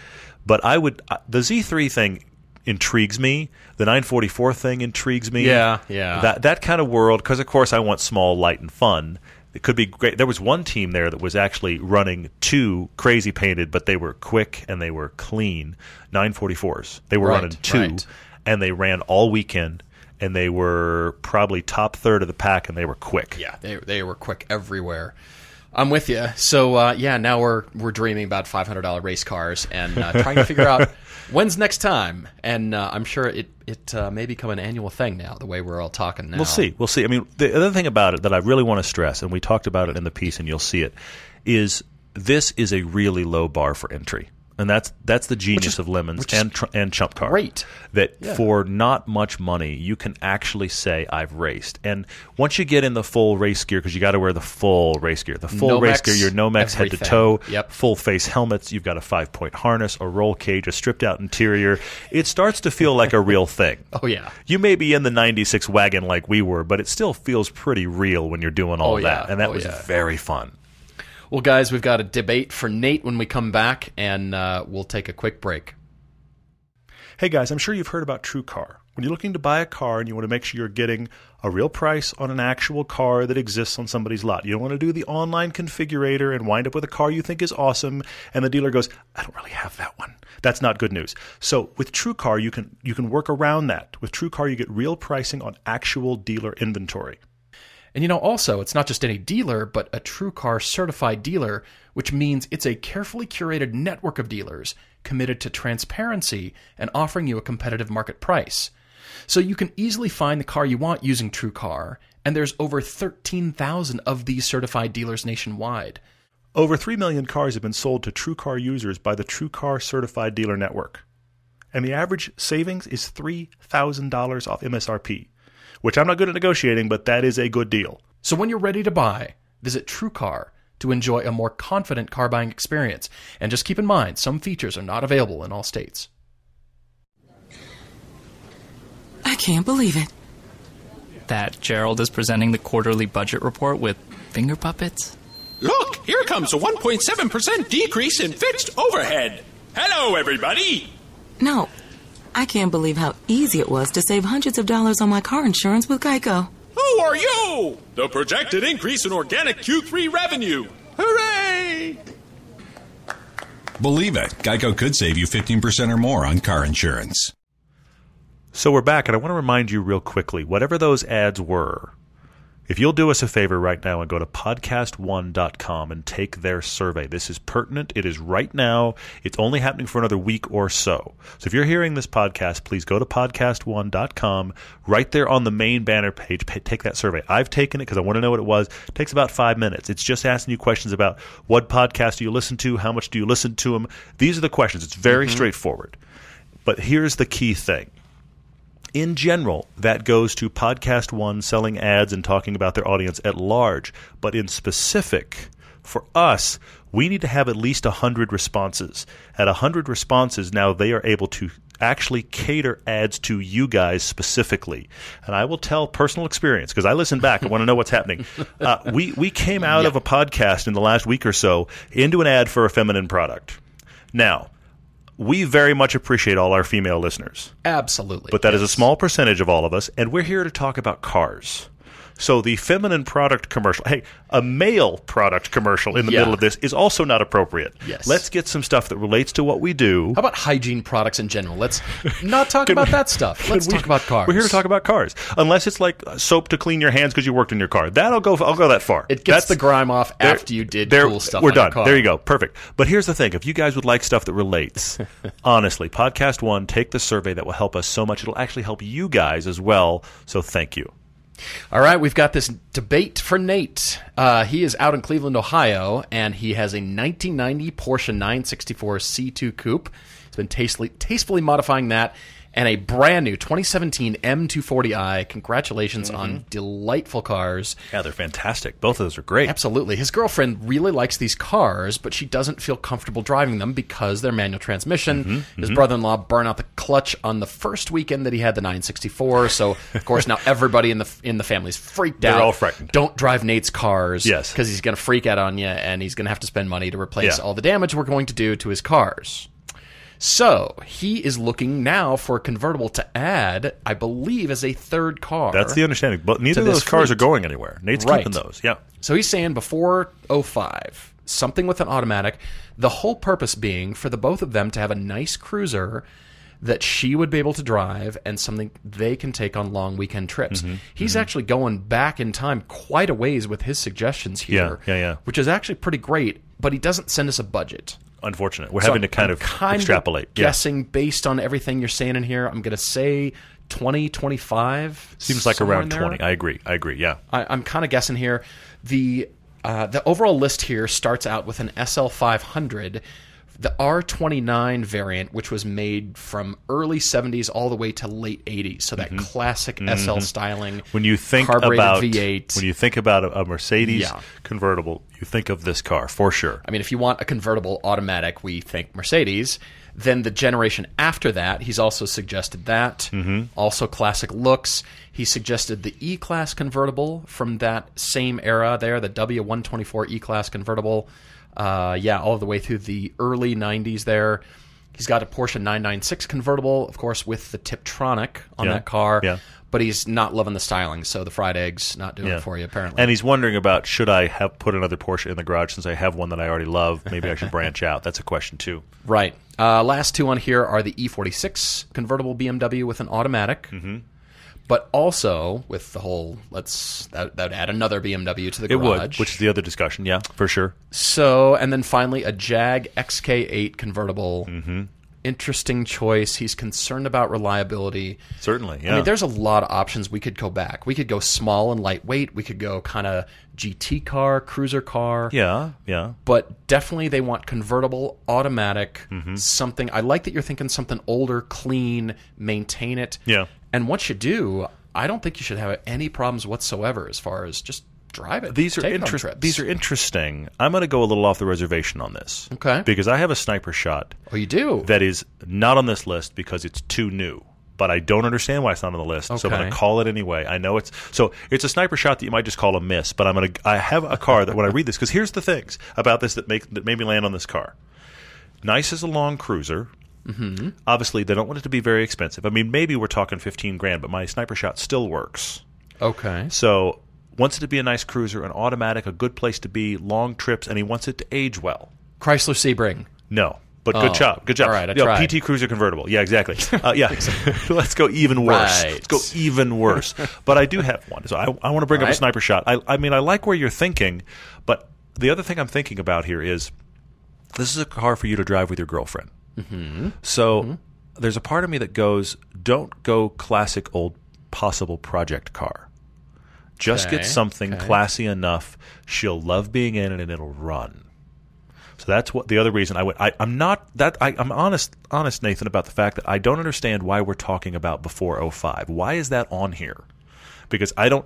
But I would the Z3 thing intrigues me. The 944 thing intrigues me. Yeah. That kind of world, because, of course, I want small, light, and fun. It could be great. There was one team there that was actually running two crazy painted, but they were quick and they were clean 944s. They were running two, and they ran all weekend, and they were probably top third of the pack, and they were quick. Yeah, they were quick everywhere. I'm with you. So, now we're dreaming about $500 race cars and trying to figure out when's next time. And I'm sure it may become an annual thing now, the way we're all talking now. We'll see. I mean, the other thing about it that I really want to stress, and we talked about it in the piece and you'll see it, is this is a really low bar for entry. And that's the genius of Lemons and Chump Car. Great. For not much money, you can actually say, I've raced. And once you get in the full race gear, because you got to wear the full race gear. The full race gear, your Nomex head to toe, full face helmets. You've got a 5-point harness, a roll cage, a stripped out interior. It starts to feel like a real thing. Oh, yeah. You may be in the 96 wagon like we were, but it still feels pretty real when you're doing all that. And that was very fun. Well, guys, we've got a debate for Nate when we come back, and we'll take a quick break. Hey, guys, I'm sure you've heard about TrueCar. When you're looking to buy a car and you want to make sure you're getting a real price on an actual car that exists on somebody's lot, you don't want to do the online configurator and wind up with a car you think is awesome, and the dealer goes, I don't really have that one. That's not good news. So with TrueCar, you can work around that. With TrueCar, you get real pricing on actual dealer inventory. And, also, it's not just any dealer, but a TrueCar certified dealer, which means it's a carefully curated network of dealers committed to transparency and offering you a competitive market price. So you can easily find the car you want using TrueCar, and there's over 13,000 of these certified dealers nationwide. Over 3 million cars have been sold to TrueCar users by the TrueCar certified dealer network. And the average savings is $3,000 off MSRP. Which I'm not good at negotiating, but that is a good deal. So when you're ready to buy, visit TrueCar to enjoy a more confident car buying experience. And just keep in mind, some features are not available in all states. I can't believe it. That Gerald is presenting the quarterly budget report with finger puppets? Look, here comes a 1.7% decrease in fixed overhead. Hello, everybody. No. I can't believe how easy it was to save hundreds of dollars on my car insurance with Geico. Who are you? The projected increase in organic Q3 revenue. Hooray! Believe it, Geico could save you 15% or more on car insurance. So we're back, and I want to remind you real quickly, whatever those ads were, if you'll do us a favor right now and go to podcast1.com and take their survey. This is pertinent. It is right now. It's only happening for another week or so. So if you're hearing this podcast, please go to podcast1.com. Right there on the main banner page, take that survey. I've taken it because I want to know what it was. It takes about 5 minutes. It's just asking you questions about what podcast do you listen to? How much do you listen to them? These are the questions. It's very straightforward. But here's the key thing. In general, that goes to Podcast One selling ads and talking about their audience at large. But in specific, for us, we need to have at least 100 responses. At 100 responses, now they are able to actually cater ads to you guys specifically. And I will tell personal experience, because I listen back. I want to know what's happening. We came out of a podcast in the last week or so into an ad for a feminine product. Now, we very much appreciate all our female listeners. Absolutely. But that is a small percentage of all of us, and we're here to talk about cars. So the feminine product commercial, a male product commercial in the middle of this is also not appropriate. Yes. Let's get some stuff that relates to what we do. How about hygiene products in general? Let's not talk about that stuff. Let's talk about cars. We're here to talk about cars. Unless it's like soap to clean your hands because you worked in your car. I'll go that far. It gets the grime off after you did cool stuff. We're done. Car. There you go. Perfect. But here's the thing. If you guys would like stuff that relates, honestly, Podcast One, take the survey. That will help us so much. It'll actually help you guys as well. So thank you. All right, we've got this debate for Nate. He is out in Cleveland, Ohio, and he has a 1990 Porsche 964 C2 Coupe. He's been tastefully modifying that and a brand new 2017 M240i. Congratulations on delightful cars. Yeah, they're fantastic. Both of those are great. Absolutely. His girlfriend really likes these cars, but she doesn't feel comfortable driving them because they're manual transmission. His brother-in-law burned out the clutch on the first weekend that he had the 964. So, of course, now everybody in the family's freaked out. They're all frightened. Don't drive Nate's cars. Yes. Because he's going to freak out on you, and he's going to have to spend money to replace all the damage we're going to do to his cars. So he is looking now for a convertible to add, I believe, as a third car. That's the understanding. But neither of those cars are going anywhere. Nate's keeping those. Yeah. So he's saying before 05, something with an automatic, the whole purpose being for the both of them to have a nice cruiser that she would be able to drive and something they can take on long weekend trips. He's actually going back in time quite a ways with his suggestions here, which is actually pretty great, but he doesn't send us a budget. Unfortunate. We're having to kind of extrapolate. Guessing based on everything you're saying in here, I'm going to say 20, 25. Seems like around 20. I agree. Yeah. I'm kind of guessing here. The overall list here starts out with an SL500, the R29 variant, which was made from early 70s all the way to late 80s. So that classic SL styling. When you think about a Mercedes convertible, you think of this car for sure. I mean, if you want a convertible automatic, we think Mercedes. Then the generation after that, he's also suggested that. Also classic looks. He suggested the E-Class convertible from that same era there, the W124 E-Class convertible. All the way through the early 90s there. He's got a Porsche 996 convertible, of course, with the Tiptronic on that car. Yeah. But he's not loving the styling, so the fried egg's not doing it for you, apparently. And he's wondering about, should I have put another Porsche in the garage since I have one that I already love? Maybe I should branch out. That's a question, too. Right. Last two on here are the E46 convertible BMW with an automatic. But also with the whole, that would add another BMW to the garage. It would, which is the other discussion, yeah, for sure. So, and then finally a Jag XK8 convertible. Interesting choice. He's concerned about reliability. Certainly, yeah. I mean, there's a lot of options we could go back. We could go small and lightweight. We could go kind of GT car, cruiser car. Yeah, yeah. But definitely they want convertible, automatic, something. I like that you're thinking something older, clean, maintain it. Yeah. And once you do, I don't think you should have any problems whatsoever as far as just drive it. These are interesting. I'm going to go a little off the reservation on this. Okay. Because I have a sniper shot. Oh, you do? That is not on this list because it's too new. But I don't understand why it's not on the list, so I'm going to call it anyway. I know it's a sniper shot that you might just call a miss, but I have a car that when I read this, because here's the things about this that made me land on this car. Nice as a long cruiser. Obviously, they don't want it to be very expensive. I mean, maybe we're talking $15,000, but my sniper shot still works. Okay. So, wants it to be a nice cruiser, an automatic, a good place to be, long trips, and he wants it to age well. Chrysler Sebring. No, but good job. All right, I tried. PT Cruiser convertible. Yeah, exactly. Let's go even worse. Right. Let's go even worse. But I do have one, so I want to bring up a sniper shot. I mean, I like where you're thinking, but the other thing I'm thinking about here is this is a car for you to drive with your girlfriend. So there's a part of me that goes, don't go classic old possible project car. Just get something classy enough she'll love being in it and it'll run. So that's what the other reason I went. I'm honest, Nathan, about the fact that I don't understand why we're talking about before 05. Why is that on here? Because I'm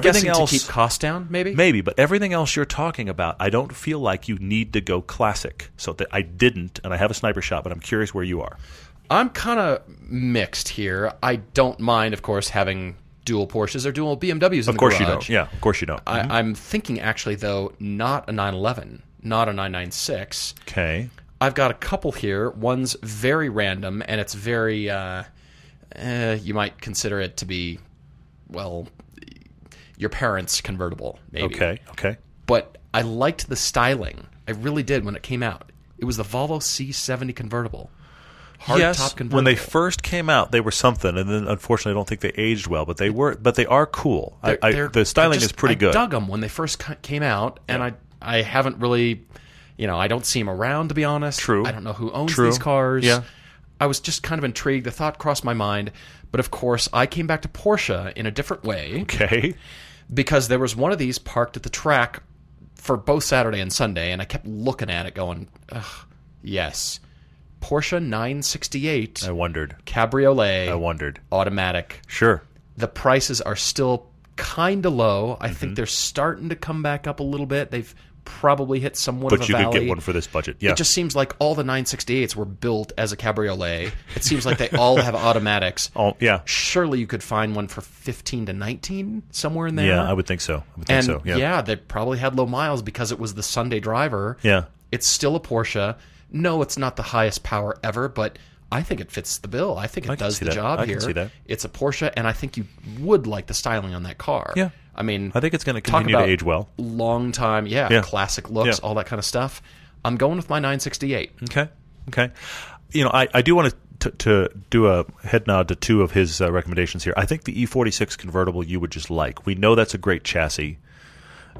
guessing else, to keep costs down, maybe? Maybe, but everything else you're talking about, I don't feel like you need to go classic. So that I didn't, and I have a sniper shot, but I'm curious where you are. I'm kind of mixed here. I don't mind, of course, having dual Porsches or dual BMWs in the garage. Of course you don't. Yeah, of course you don't. I'm thinking, actually, though, not a 911, not a 996. Okay. I've got a couple here. One's very random, and it's very you might consider it to be, well, your parents' convertible, maybe. Okay. But I liked the styling. I really did when it came out. It was the Volvo C70 convertible. Hardtop convertible. When they first came out, they were something, and then unfortunately, I don't think they aged well. But they are cool. The styling is pretty good. I dug them when they first came out, and I haven't really, I don't see them around, to be honest. True. I don't know who owns these cars. Yeah. I was just kind of intrigued. The thought crossed my mind. But, of course, I came back to Porsche in a different way. Okay. Because there was one of these parked at the track for both Saturday and Sunday, and I kept looking at it going, yes, Porsche 968. I wondered. Cabriolet. I wondered. Automatic. Sure. The prices are still kind of low. I think they're starting to come back up a little bit. They've probably hit somewhat of a valley. But you could get one for this budget. Yeah. It just seems like all the 968s were built as a cabriolet. It seems like they all have automatics. Oh, yeah. Surely you could find one for 15 to 19 somewhere in there. Yeah, I would think so. Yeah. Yeah, they probably had low miles because it was the Sunday driver. Yeah. It's still a Porsche. No, it's not the highest power ever, but I think it fits the bill. I think it does the job here. I can see that. It's a Porsche, and I think you would like the styling on that car. Yeah. I mean, I think it's going to continue to age well. Long time, classic looks, all that kind of stuff. I'm going with my 968. Okay. You know, I do want to do a head nod to two of his recommendations here. I think the E46 convertible you would just like. We know that's a great chassis.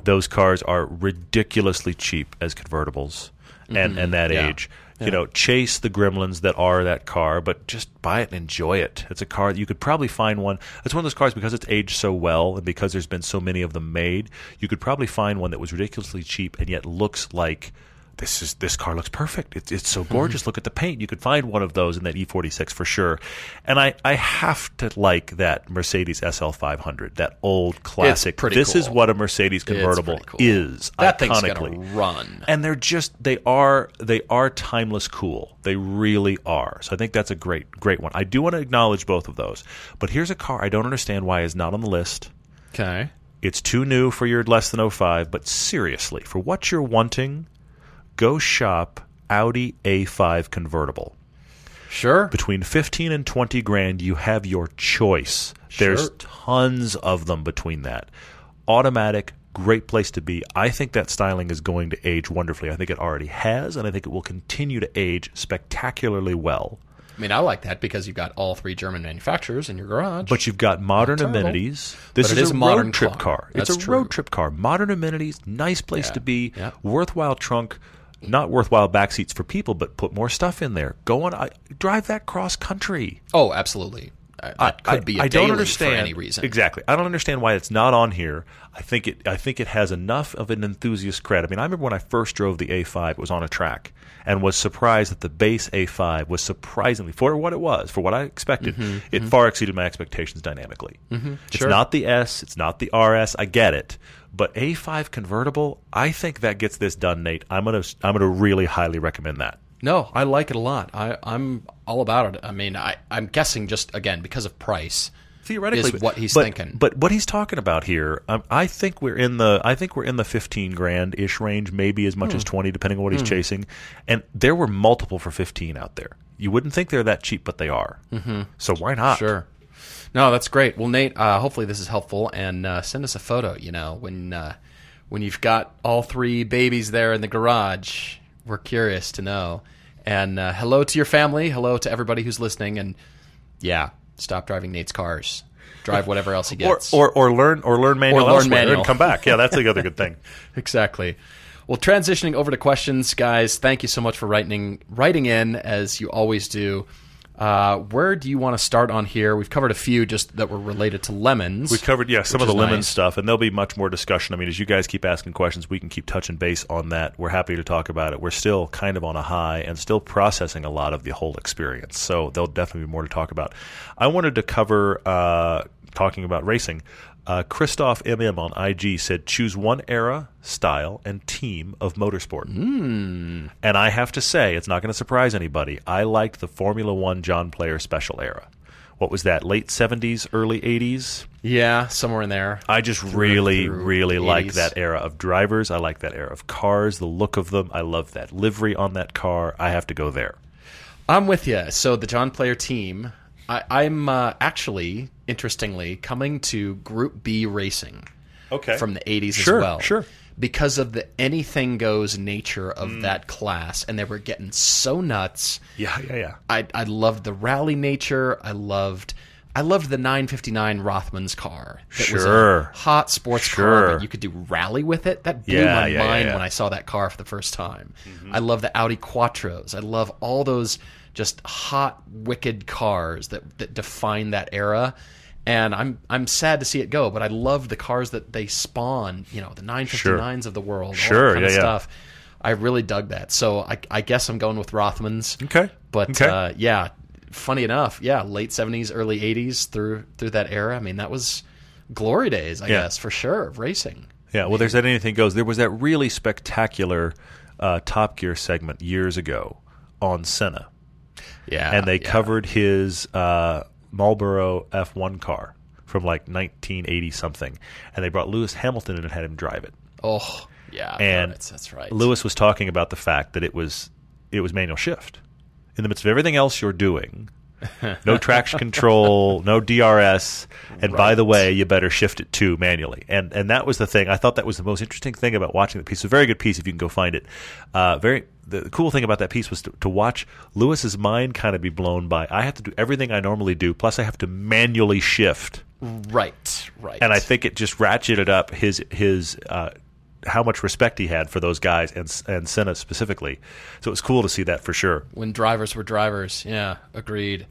Those cars are ridiculously cheap as convertibles, and that age. You know, chase the gremlins that are that car, but just buy it and enjoy it. It's a car that you could probably find one. It's one of those cars, because it's aged so well and because there's been so many of them made, you could probably find one that was ridiculously cheap and yet looks like this car looks perfect. It's so gorgeous. Look at the paint. You could find one of those in that E46 for sure. And I have to like that Mercedes SL500, that old classic. This is what a Mercedes convertible is. That thing's going to run. And they're just they are timeless cool. They really are. So I think that's a great one. I do want to acknowledge both of those. But here's a car I don't understand why is not on the list. Okay. It's too new for your less than 05, but seriously, for what you're wanting, go shop Audi A5 convertible. Sure. Between 15 and 20 grand, you have your choice. Sure. There's tons of them between that. Automatic, great place to be. I think that styling is going to age wonderfully. I think it already has, and I think it will continue to age spectacularly well. I mean, I like that because you've got all three German manufacturers in your garage. But you've got modern amenities. This is a road trip car. It's a road trip car. Modern amenities, nice place to be, worthwhile trunk. Not worthwhile back seats for people, but put more stuff in there. Go on, drive that cross country. Oh, absolutely. That could be a daily for any reason. Exactly. I don't understand why it's not on here. I think it has enough of an enthusiast cred. I mean, I remember when I first drove the A5, it was on a track, and was surprised that the base A5 was surprisingly, for what it was, for what I expected, it far exceeded my expectations dynamically. It's not the S, it's not the RS, I get it. But A5 convertible, I think that gets this done, Nate. I'm gonna really highly recommend that. No, I like it a lot. I'm all about it. I mean, I'm guessing just, again, because of price, theoretically, is what he's thinking. But what he's talking about here, I think we're in the 15 grand ish range, maybe as much as 20, depending on what he's chasing. And there were multiple for 15 out there. You wouldn't think they're that cheap, but they are. So why not? Sure. No, that's great. Well, Nate, hopefully this is helpful, and send us a photo. You know, when you've got all three babies there in the garage, we're curious to know. And hello to your family. Hello to everybody who's listening. And stop driving Nate's cars. Drive whatever else he gets, or learn manual elsewhere and come back. Yeah, that's the other good thing. Exactly. Well, transitioning over to questions, guys. Thank you so much for writing in as you always do. Where do you want to start on here? We've covered a few just that were related to lemons. We covered, some of the lemon stuff, and there'll be much more discussion. I mean, as you guys keep asking questions, we can keep touching base on that. We're happy to talk about it. We're still kind of on a high and still processing a lot of the whole experience, so there'll definitely be more to talk about. I wanted to cover talking about racing. Christoph MM on IG said, choose one era, style, and team of motorsport. And I have to say, it's not going to surprise anybody, I liked the Formula One John Player Special era. What was that, late 70s, early 80s? Yeah, somewhere in there. I just really liked that era of drivers. I like that era of cars, the look of them. I love that livery on that car. I have to go there. I'm with you. So the John Player team, I'm actually, interestingly, coming to Group B racing from the 80s as well. Sure. Because of the anything-goes nature of that class, and they were getting so nuts. Yeah. I loved the rally nature. I loved the 959 Rothman's car. That was a hot sports car, but you could do rally with it. That blew my mind when I saw that car for the first time. I love the Audi Quattros. I love all those just hot, wicked cars that define that era. And I'm sad to see it go, but I love the cars that they spawn, you know, the 959s of the world, all that kind of stuff. I really dug that. So I guess I'm going with Rothman's. Okay. But yeah, funny enough, yeah, late 70s, early 80s through that era. I mean, that was glory days, I guess, for sure, of racing. Yeah, well, there's that Anything Goes. There was that really spectacular Top Gear segment years ago on Senna. Yeah. And they covered his Marlboro F1 car from like 1980-something. And they brought Lewis Hamilton in and had him drive it. Oh, yeah. And that's right. Lewis was talking about the fact that it was manual shift. In the midst of everything else you're doing, no traction control, no DRS, and by the way, you better shift it too manually. And that was the thing. I thought that was the most interesting thing about watching the piece. It's a very good piece if you can go find it. The cool thing about that piece was to watch Lewis's mind kind of be blown by, I have to do everything I normally do, plus I have to manually shift. Right. And I think it just ratcheted up his how much respect he had for those guys and Senna specifically. So it was cool to see that for sure. When drivers were drivers. Yeah, agreed.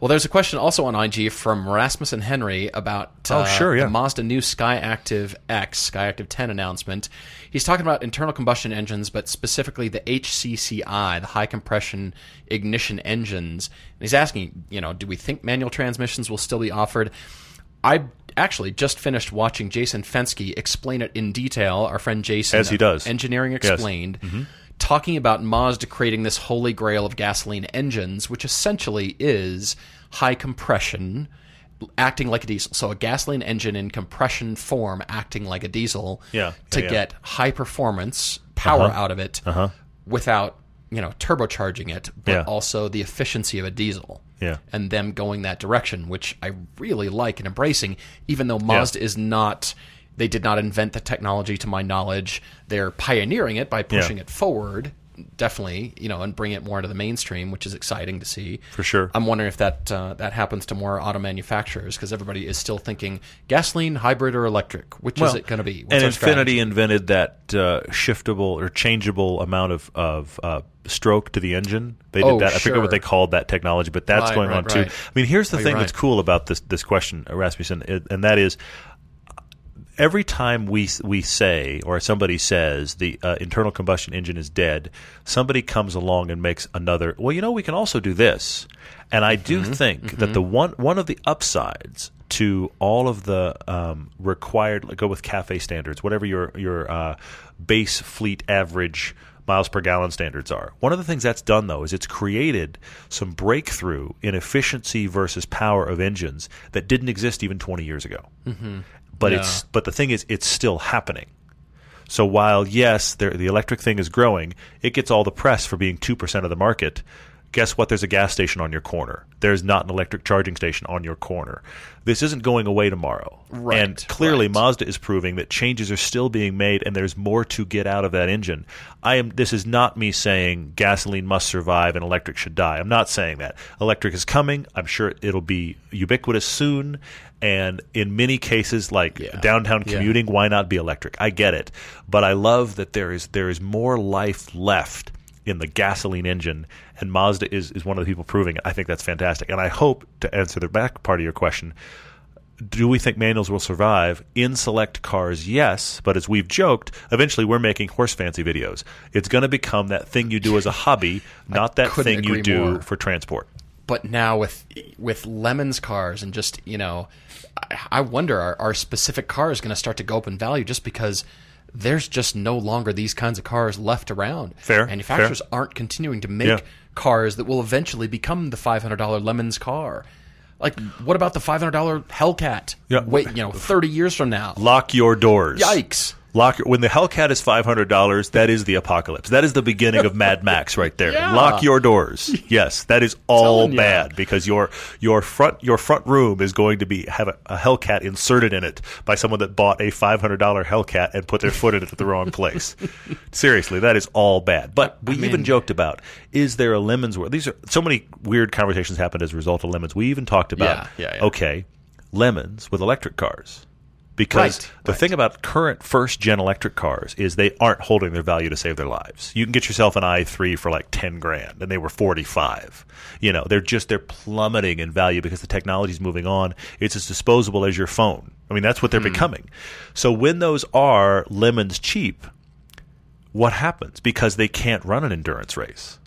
Well, there's a question also on IG from Rasmus and Henry about the Mazda new Skyactiv X, Skyactiv 10 announcement. He's talking about internal combustion engines, but specifically the HCCI, the high compression ignition engines. And he's asking, do we think manual transmissions will still be offered? I actually just finished watching Jason Fenske explain it in detail, our friend Jason, as he does, Engineering Explained, talking about Mazda creating this holy grail of gasoline engines, which essentially is high compression acting like a diesel. So a gasoline engine in compression form acting like a diesel to get high performance power out of it without turbocharging it, but also the efficiency of a diesel. Yeah. And them going that direction, which I really like and embracing, even though Mazda is not, they did not invent the technology to my knowledge. They're pioneering it by pushing it forward, definitely, and bring it more into the mainstream, which is exciting to see. For sure. I'm wondering if that happens to more auto manufacturers, because everybody is still thinking gasoline, hybrid, or electric. Which is it going to be? What's and Infiniti invented that shiftable or changeable amount of stroke to the engine. They did that. I forget what they called that technology, but that's going on too. I mean, here's the thing that's cool about this question, Rasmussen, and that is, every time we say, or somebody says, the internal combustion engine is dead, somebody comes along and makes another, we can also do this. And I do think that the one of the upsides to all of the required, go with CAFE standards, whatever your base fleet average miles per gallon standards are. One of the things that's done, though, is it's created some breakthrough in efficiency versus power of engines that didn't exist even 20 years ago. But the thing is, it's still happening. So while, yes, the electric thing is growing, it gets all the press for being 2% of the market. Guess what? There's a gas station on your corner. There's not an electric charging station on your corner. This isn't going away tomorrow. Right, and clearly Mazda is proving that changes are still being made and there's more to get out of that engine. This is not me saying gasoline must survive and electric should die. I'm not saying that. Electric is coming. I'm sure it'll be ubiquitous soon. And in many cases, like downtown commuting, why not be electric? I get it. But I love that there is more life left in the gasoline engine, and Mazda is one of the people proving it. I think that's fantastic. And I hope, to answer the back part of your question, do we think manuals will survive? In select cars, yes, but as we've joked, eventually we're making horse fancy videos. It's going to become that thing you do as a hobby, not that thing you do for transport. But now with Lemons cars and just, I wonder, are specific cars going to start to go up in value just because there's just no longer these kinds of cars left around. Fair. Manufacturers aren't continuing to make cars that will eventually become the $500 Lemons car. Like, what about the $500 Hellcat? Yeah. Wait, 30 years from now. Lock your doors. Yikes. When the Hellcat is $500, that is the apocalypse. That is the beginning of Mad Max right there. Yeah. Lock your doors. Yes, that is all bad because your front room is going to have a Hellcat inserted in it by someone that bought a $500 Hellcat and put their foot in it at the wrong place. Seriously, that is all bad. But we even joked about, is there a Lemons world? These are so many weird conversations happened as a result of Lemons. We even talked about okay, Lemons with electric cars. Because the thing about current first-gen electric cars is they aren't holding their value to save their lives. You can get yourself an i3 for like $10,000, and they were $45,000. They're plummeting in value because the technology's moving on. It's as disposable as your phone. I mean, that's what they're becoming. So when those are Lemons cheap, what happens? Because they can't run an endurance race.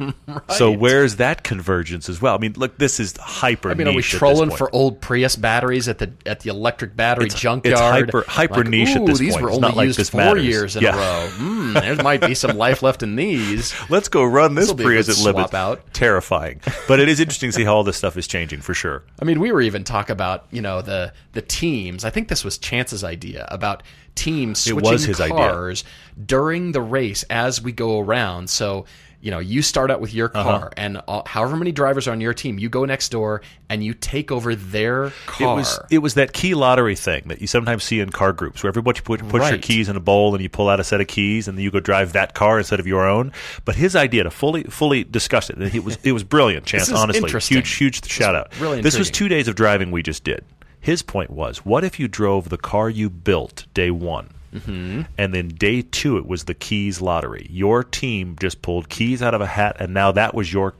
Right. So where's that convergence as well? I mean, look, this is hyper. I mean, are we trolling for old Prius batteries at the electric battery junkyard? It's hyper like, niche at this these point. These were only used like 4 years in a row. There might be some life left in these. Let's go run this Prius at limits. Out. Terrifying, but it is interesting to see how all this stuff is changing for sure. I mean, we were even talking about the teams. I think this was Chance's idea about teams switching cars during the race as we go around. So. You start out with your car, and however many drivers are on your team, you go next door and you take over their car. It was that key lottery thing that you sometimes see in car groups, where everybody puts your keys in a bowl and you pull out a set of keys, and then you go drive that car instead of your own. But his idea to fully discuss it, it was brilliant, Chance. Honestly, huge shout out. Really, this was 2 days of driving we just did. His point was, what if you drove the car you built day one? Mm-hmm. And then day two, it was the keys lottery. Your team just pulled keys out of a hat, and now that was your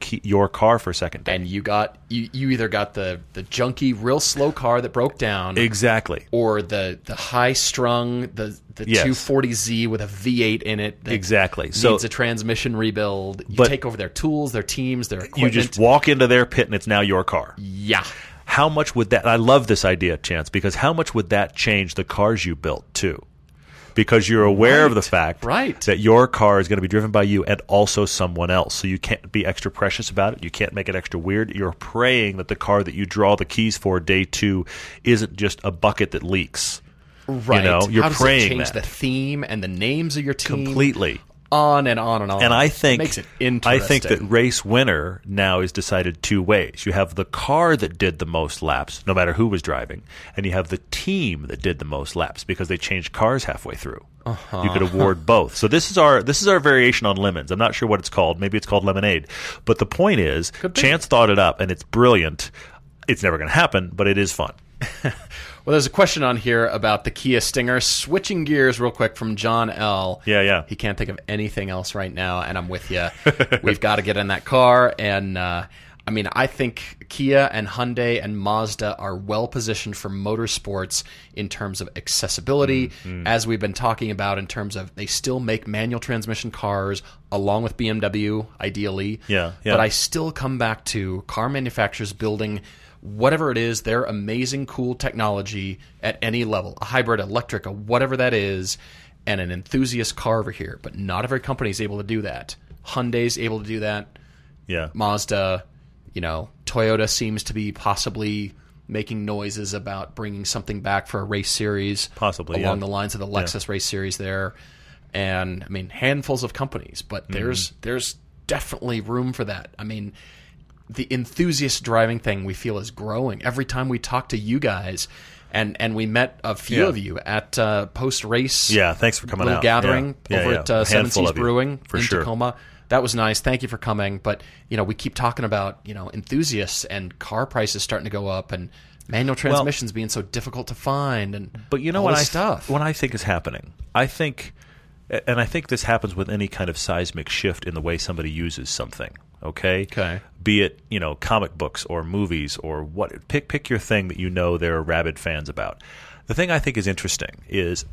car for a second day. And you either got the junky, real slow car that broke down, exactly, or the high strung, the 240Z with a V8 in it, that exactly needs a transmission rebuild. You take over their tools, their teams, their equipment. You just walk into their pit, and it's now your car. Yeah. How much would that? I love this idea, Chance, because how much would that change the cars you built too? Because you're aware of the fact that your car is going to be driven by you and also someone else. So you can't be extra precious about it. You can't make it extra weird. You're praying that the car that you draw the keys for day two isn't just a bucket that leaks. Right. You're How does praying it change that. The theme and the names of your team? Completely. On and on and on. And I think it makes it interesting. I think that race winner now is decided two ways. You have the car that did the most laps, no matter who was driving, and you have the team that did the most laps because they changed cars halfway through. Uh-huh. You could award both. So this is our variation on lemons. I'm not sure what it's called. Maybe it's called lemonade. But the point is, Chance thought it up, and it's brilliant. It's never going to happen, but it is fun. Well, there's a question on here about the Kia Stinger. Switching gears real quick from John L. Yeah. He can't think of anything else right now, and I'm with you. We've got to get in that car. And, I think Kia and Hyundai and Mazda are well-positioned for motorsports in terms of accessibility, as we've been talking about, in terms of they still make manual transmission cars along with BMW, ideally. Yeah. But I still come back to car manufacturers building whatever it is, they're amazing, cool technology at any level, a hybrid, electric, a whatever that is, and an enthusiast car over here. But not every company is able to do that. Hyundai's able to do that. Yeah. Mazda, Toyota seems to be possibly making noises about bringing something back for a race series. Possibly, along the lines of the Lexus race series there. And, handfuls of companies. But there's definitely room for that. The enthusiast driving thing we feel is growing. Every time we talk to you guys, and we met a few of you at post-race. Yeah, thanks for coming out. Gathering over at Seven Seas Brewing in Tacoma. That was nice. Thank you for coming. But, we keep talking about, enthusiasts and car prices starting to go up and manual transmissions being so difficult to find. But what I think is happening, and I think this happens with any kind of seismic shift in the way somebody uses something. Okay. Be it, comic books or movies or what, pick your thing that there are rabid fans about. The thing I think is interesting is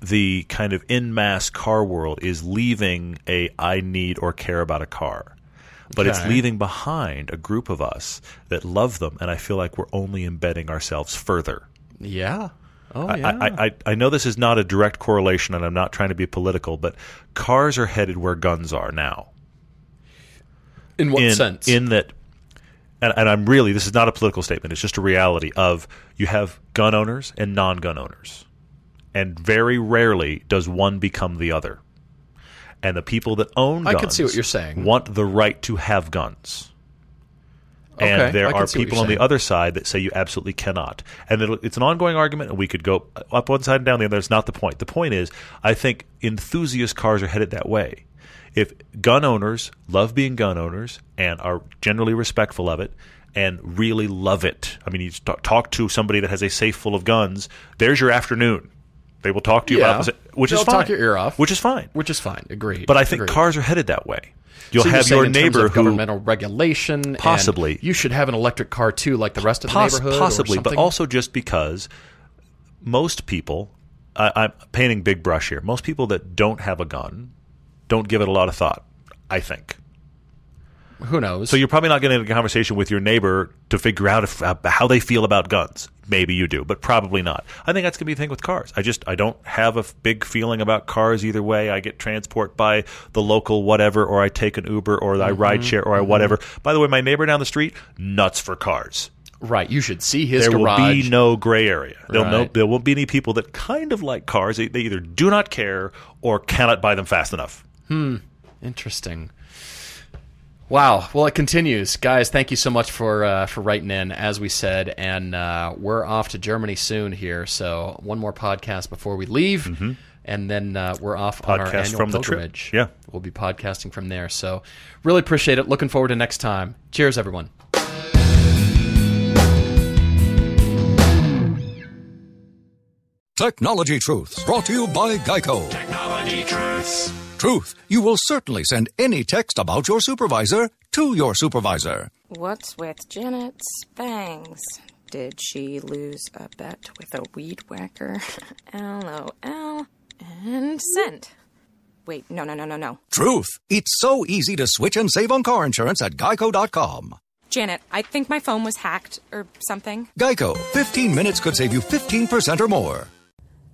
the kind of en masse car world is leaving I need or care about a car. But it's leaving behind a group of us that love them, and I feel like we're only embedding ourselves further. Yeah. Oh, yeah. I know this is not a direct correlation, and I'm not trying to be political, but cars are headed where guns are now. In what sense? In that, and I'm really, this is not a political statement. It's just a reality of you have gun owners and non-gun owners. And very rarely does one become the other. And the people that own guns, I can see what you're saying, want the right to have guns. Okay, and there are people on the other side that say you absolutely cannot. And it's an ongoing argument, and we could go up one side and down the other. It's not the point. The point is, I think enthusiast cars are headed that way. If gun owners love being gun owners and are generally respectful of it and really love it, you talk to somebody that has a safe full of guns, there's your afternoon. They will talk to you about it, which is fine. They'll talk your ear off. Which is fine. Agreed. But I think cars are headed that way. You'll have your neighbor who, governmental regulation, possibly, and you should have an electric car too, like the rest of the neighborhood. Possibly, but also just because most people I'm painting big brush here. Most people that don't have a gun don't give it a lot of thought, I think. Who knows? So you're probably not getting into a conversation with your neighbor to figure out if, how they feel about guns. Maybe you do, but probably not. I think that's going to be the thing with cars. I don't have a big feeling about cars either way. I get transport by the local whatever, or I take an Uber, or I ride share, or I whatever. By the way, my neighbor down the street, nuts for cars. Right, you should see his garage. There will be no gray area. There won't be any people that kind of like cars. They either do not care or cannot buy them fast enough. Interesting. Wow. Well, it continues. Guys, thank you so much for writing in, as we said, and we're off to Germany soon here, so one more podcast before we leave, and then we're off on our annual pilgrimage. Yeah. We'll be podcasting from there, so really appreciate it. Looking forward to next time. Cheers, everyone. Technology Truths, brought to you by Geico. Technology Truths. Truth, you will certainly send any text about your supervisor to your supervisor. What's with Janet's bangs? Did she lose a bet with a weed whacker? LOL. And sent. Wait, no. Truth, it's so easy to switch and save on car insurance at Geico.com. Janet, I think my phone was hacked or something. Geico, 15 minutes could save you 15% or more.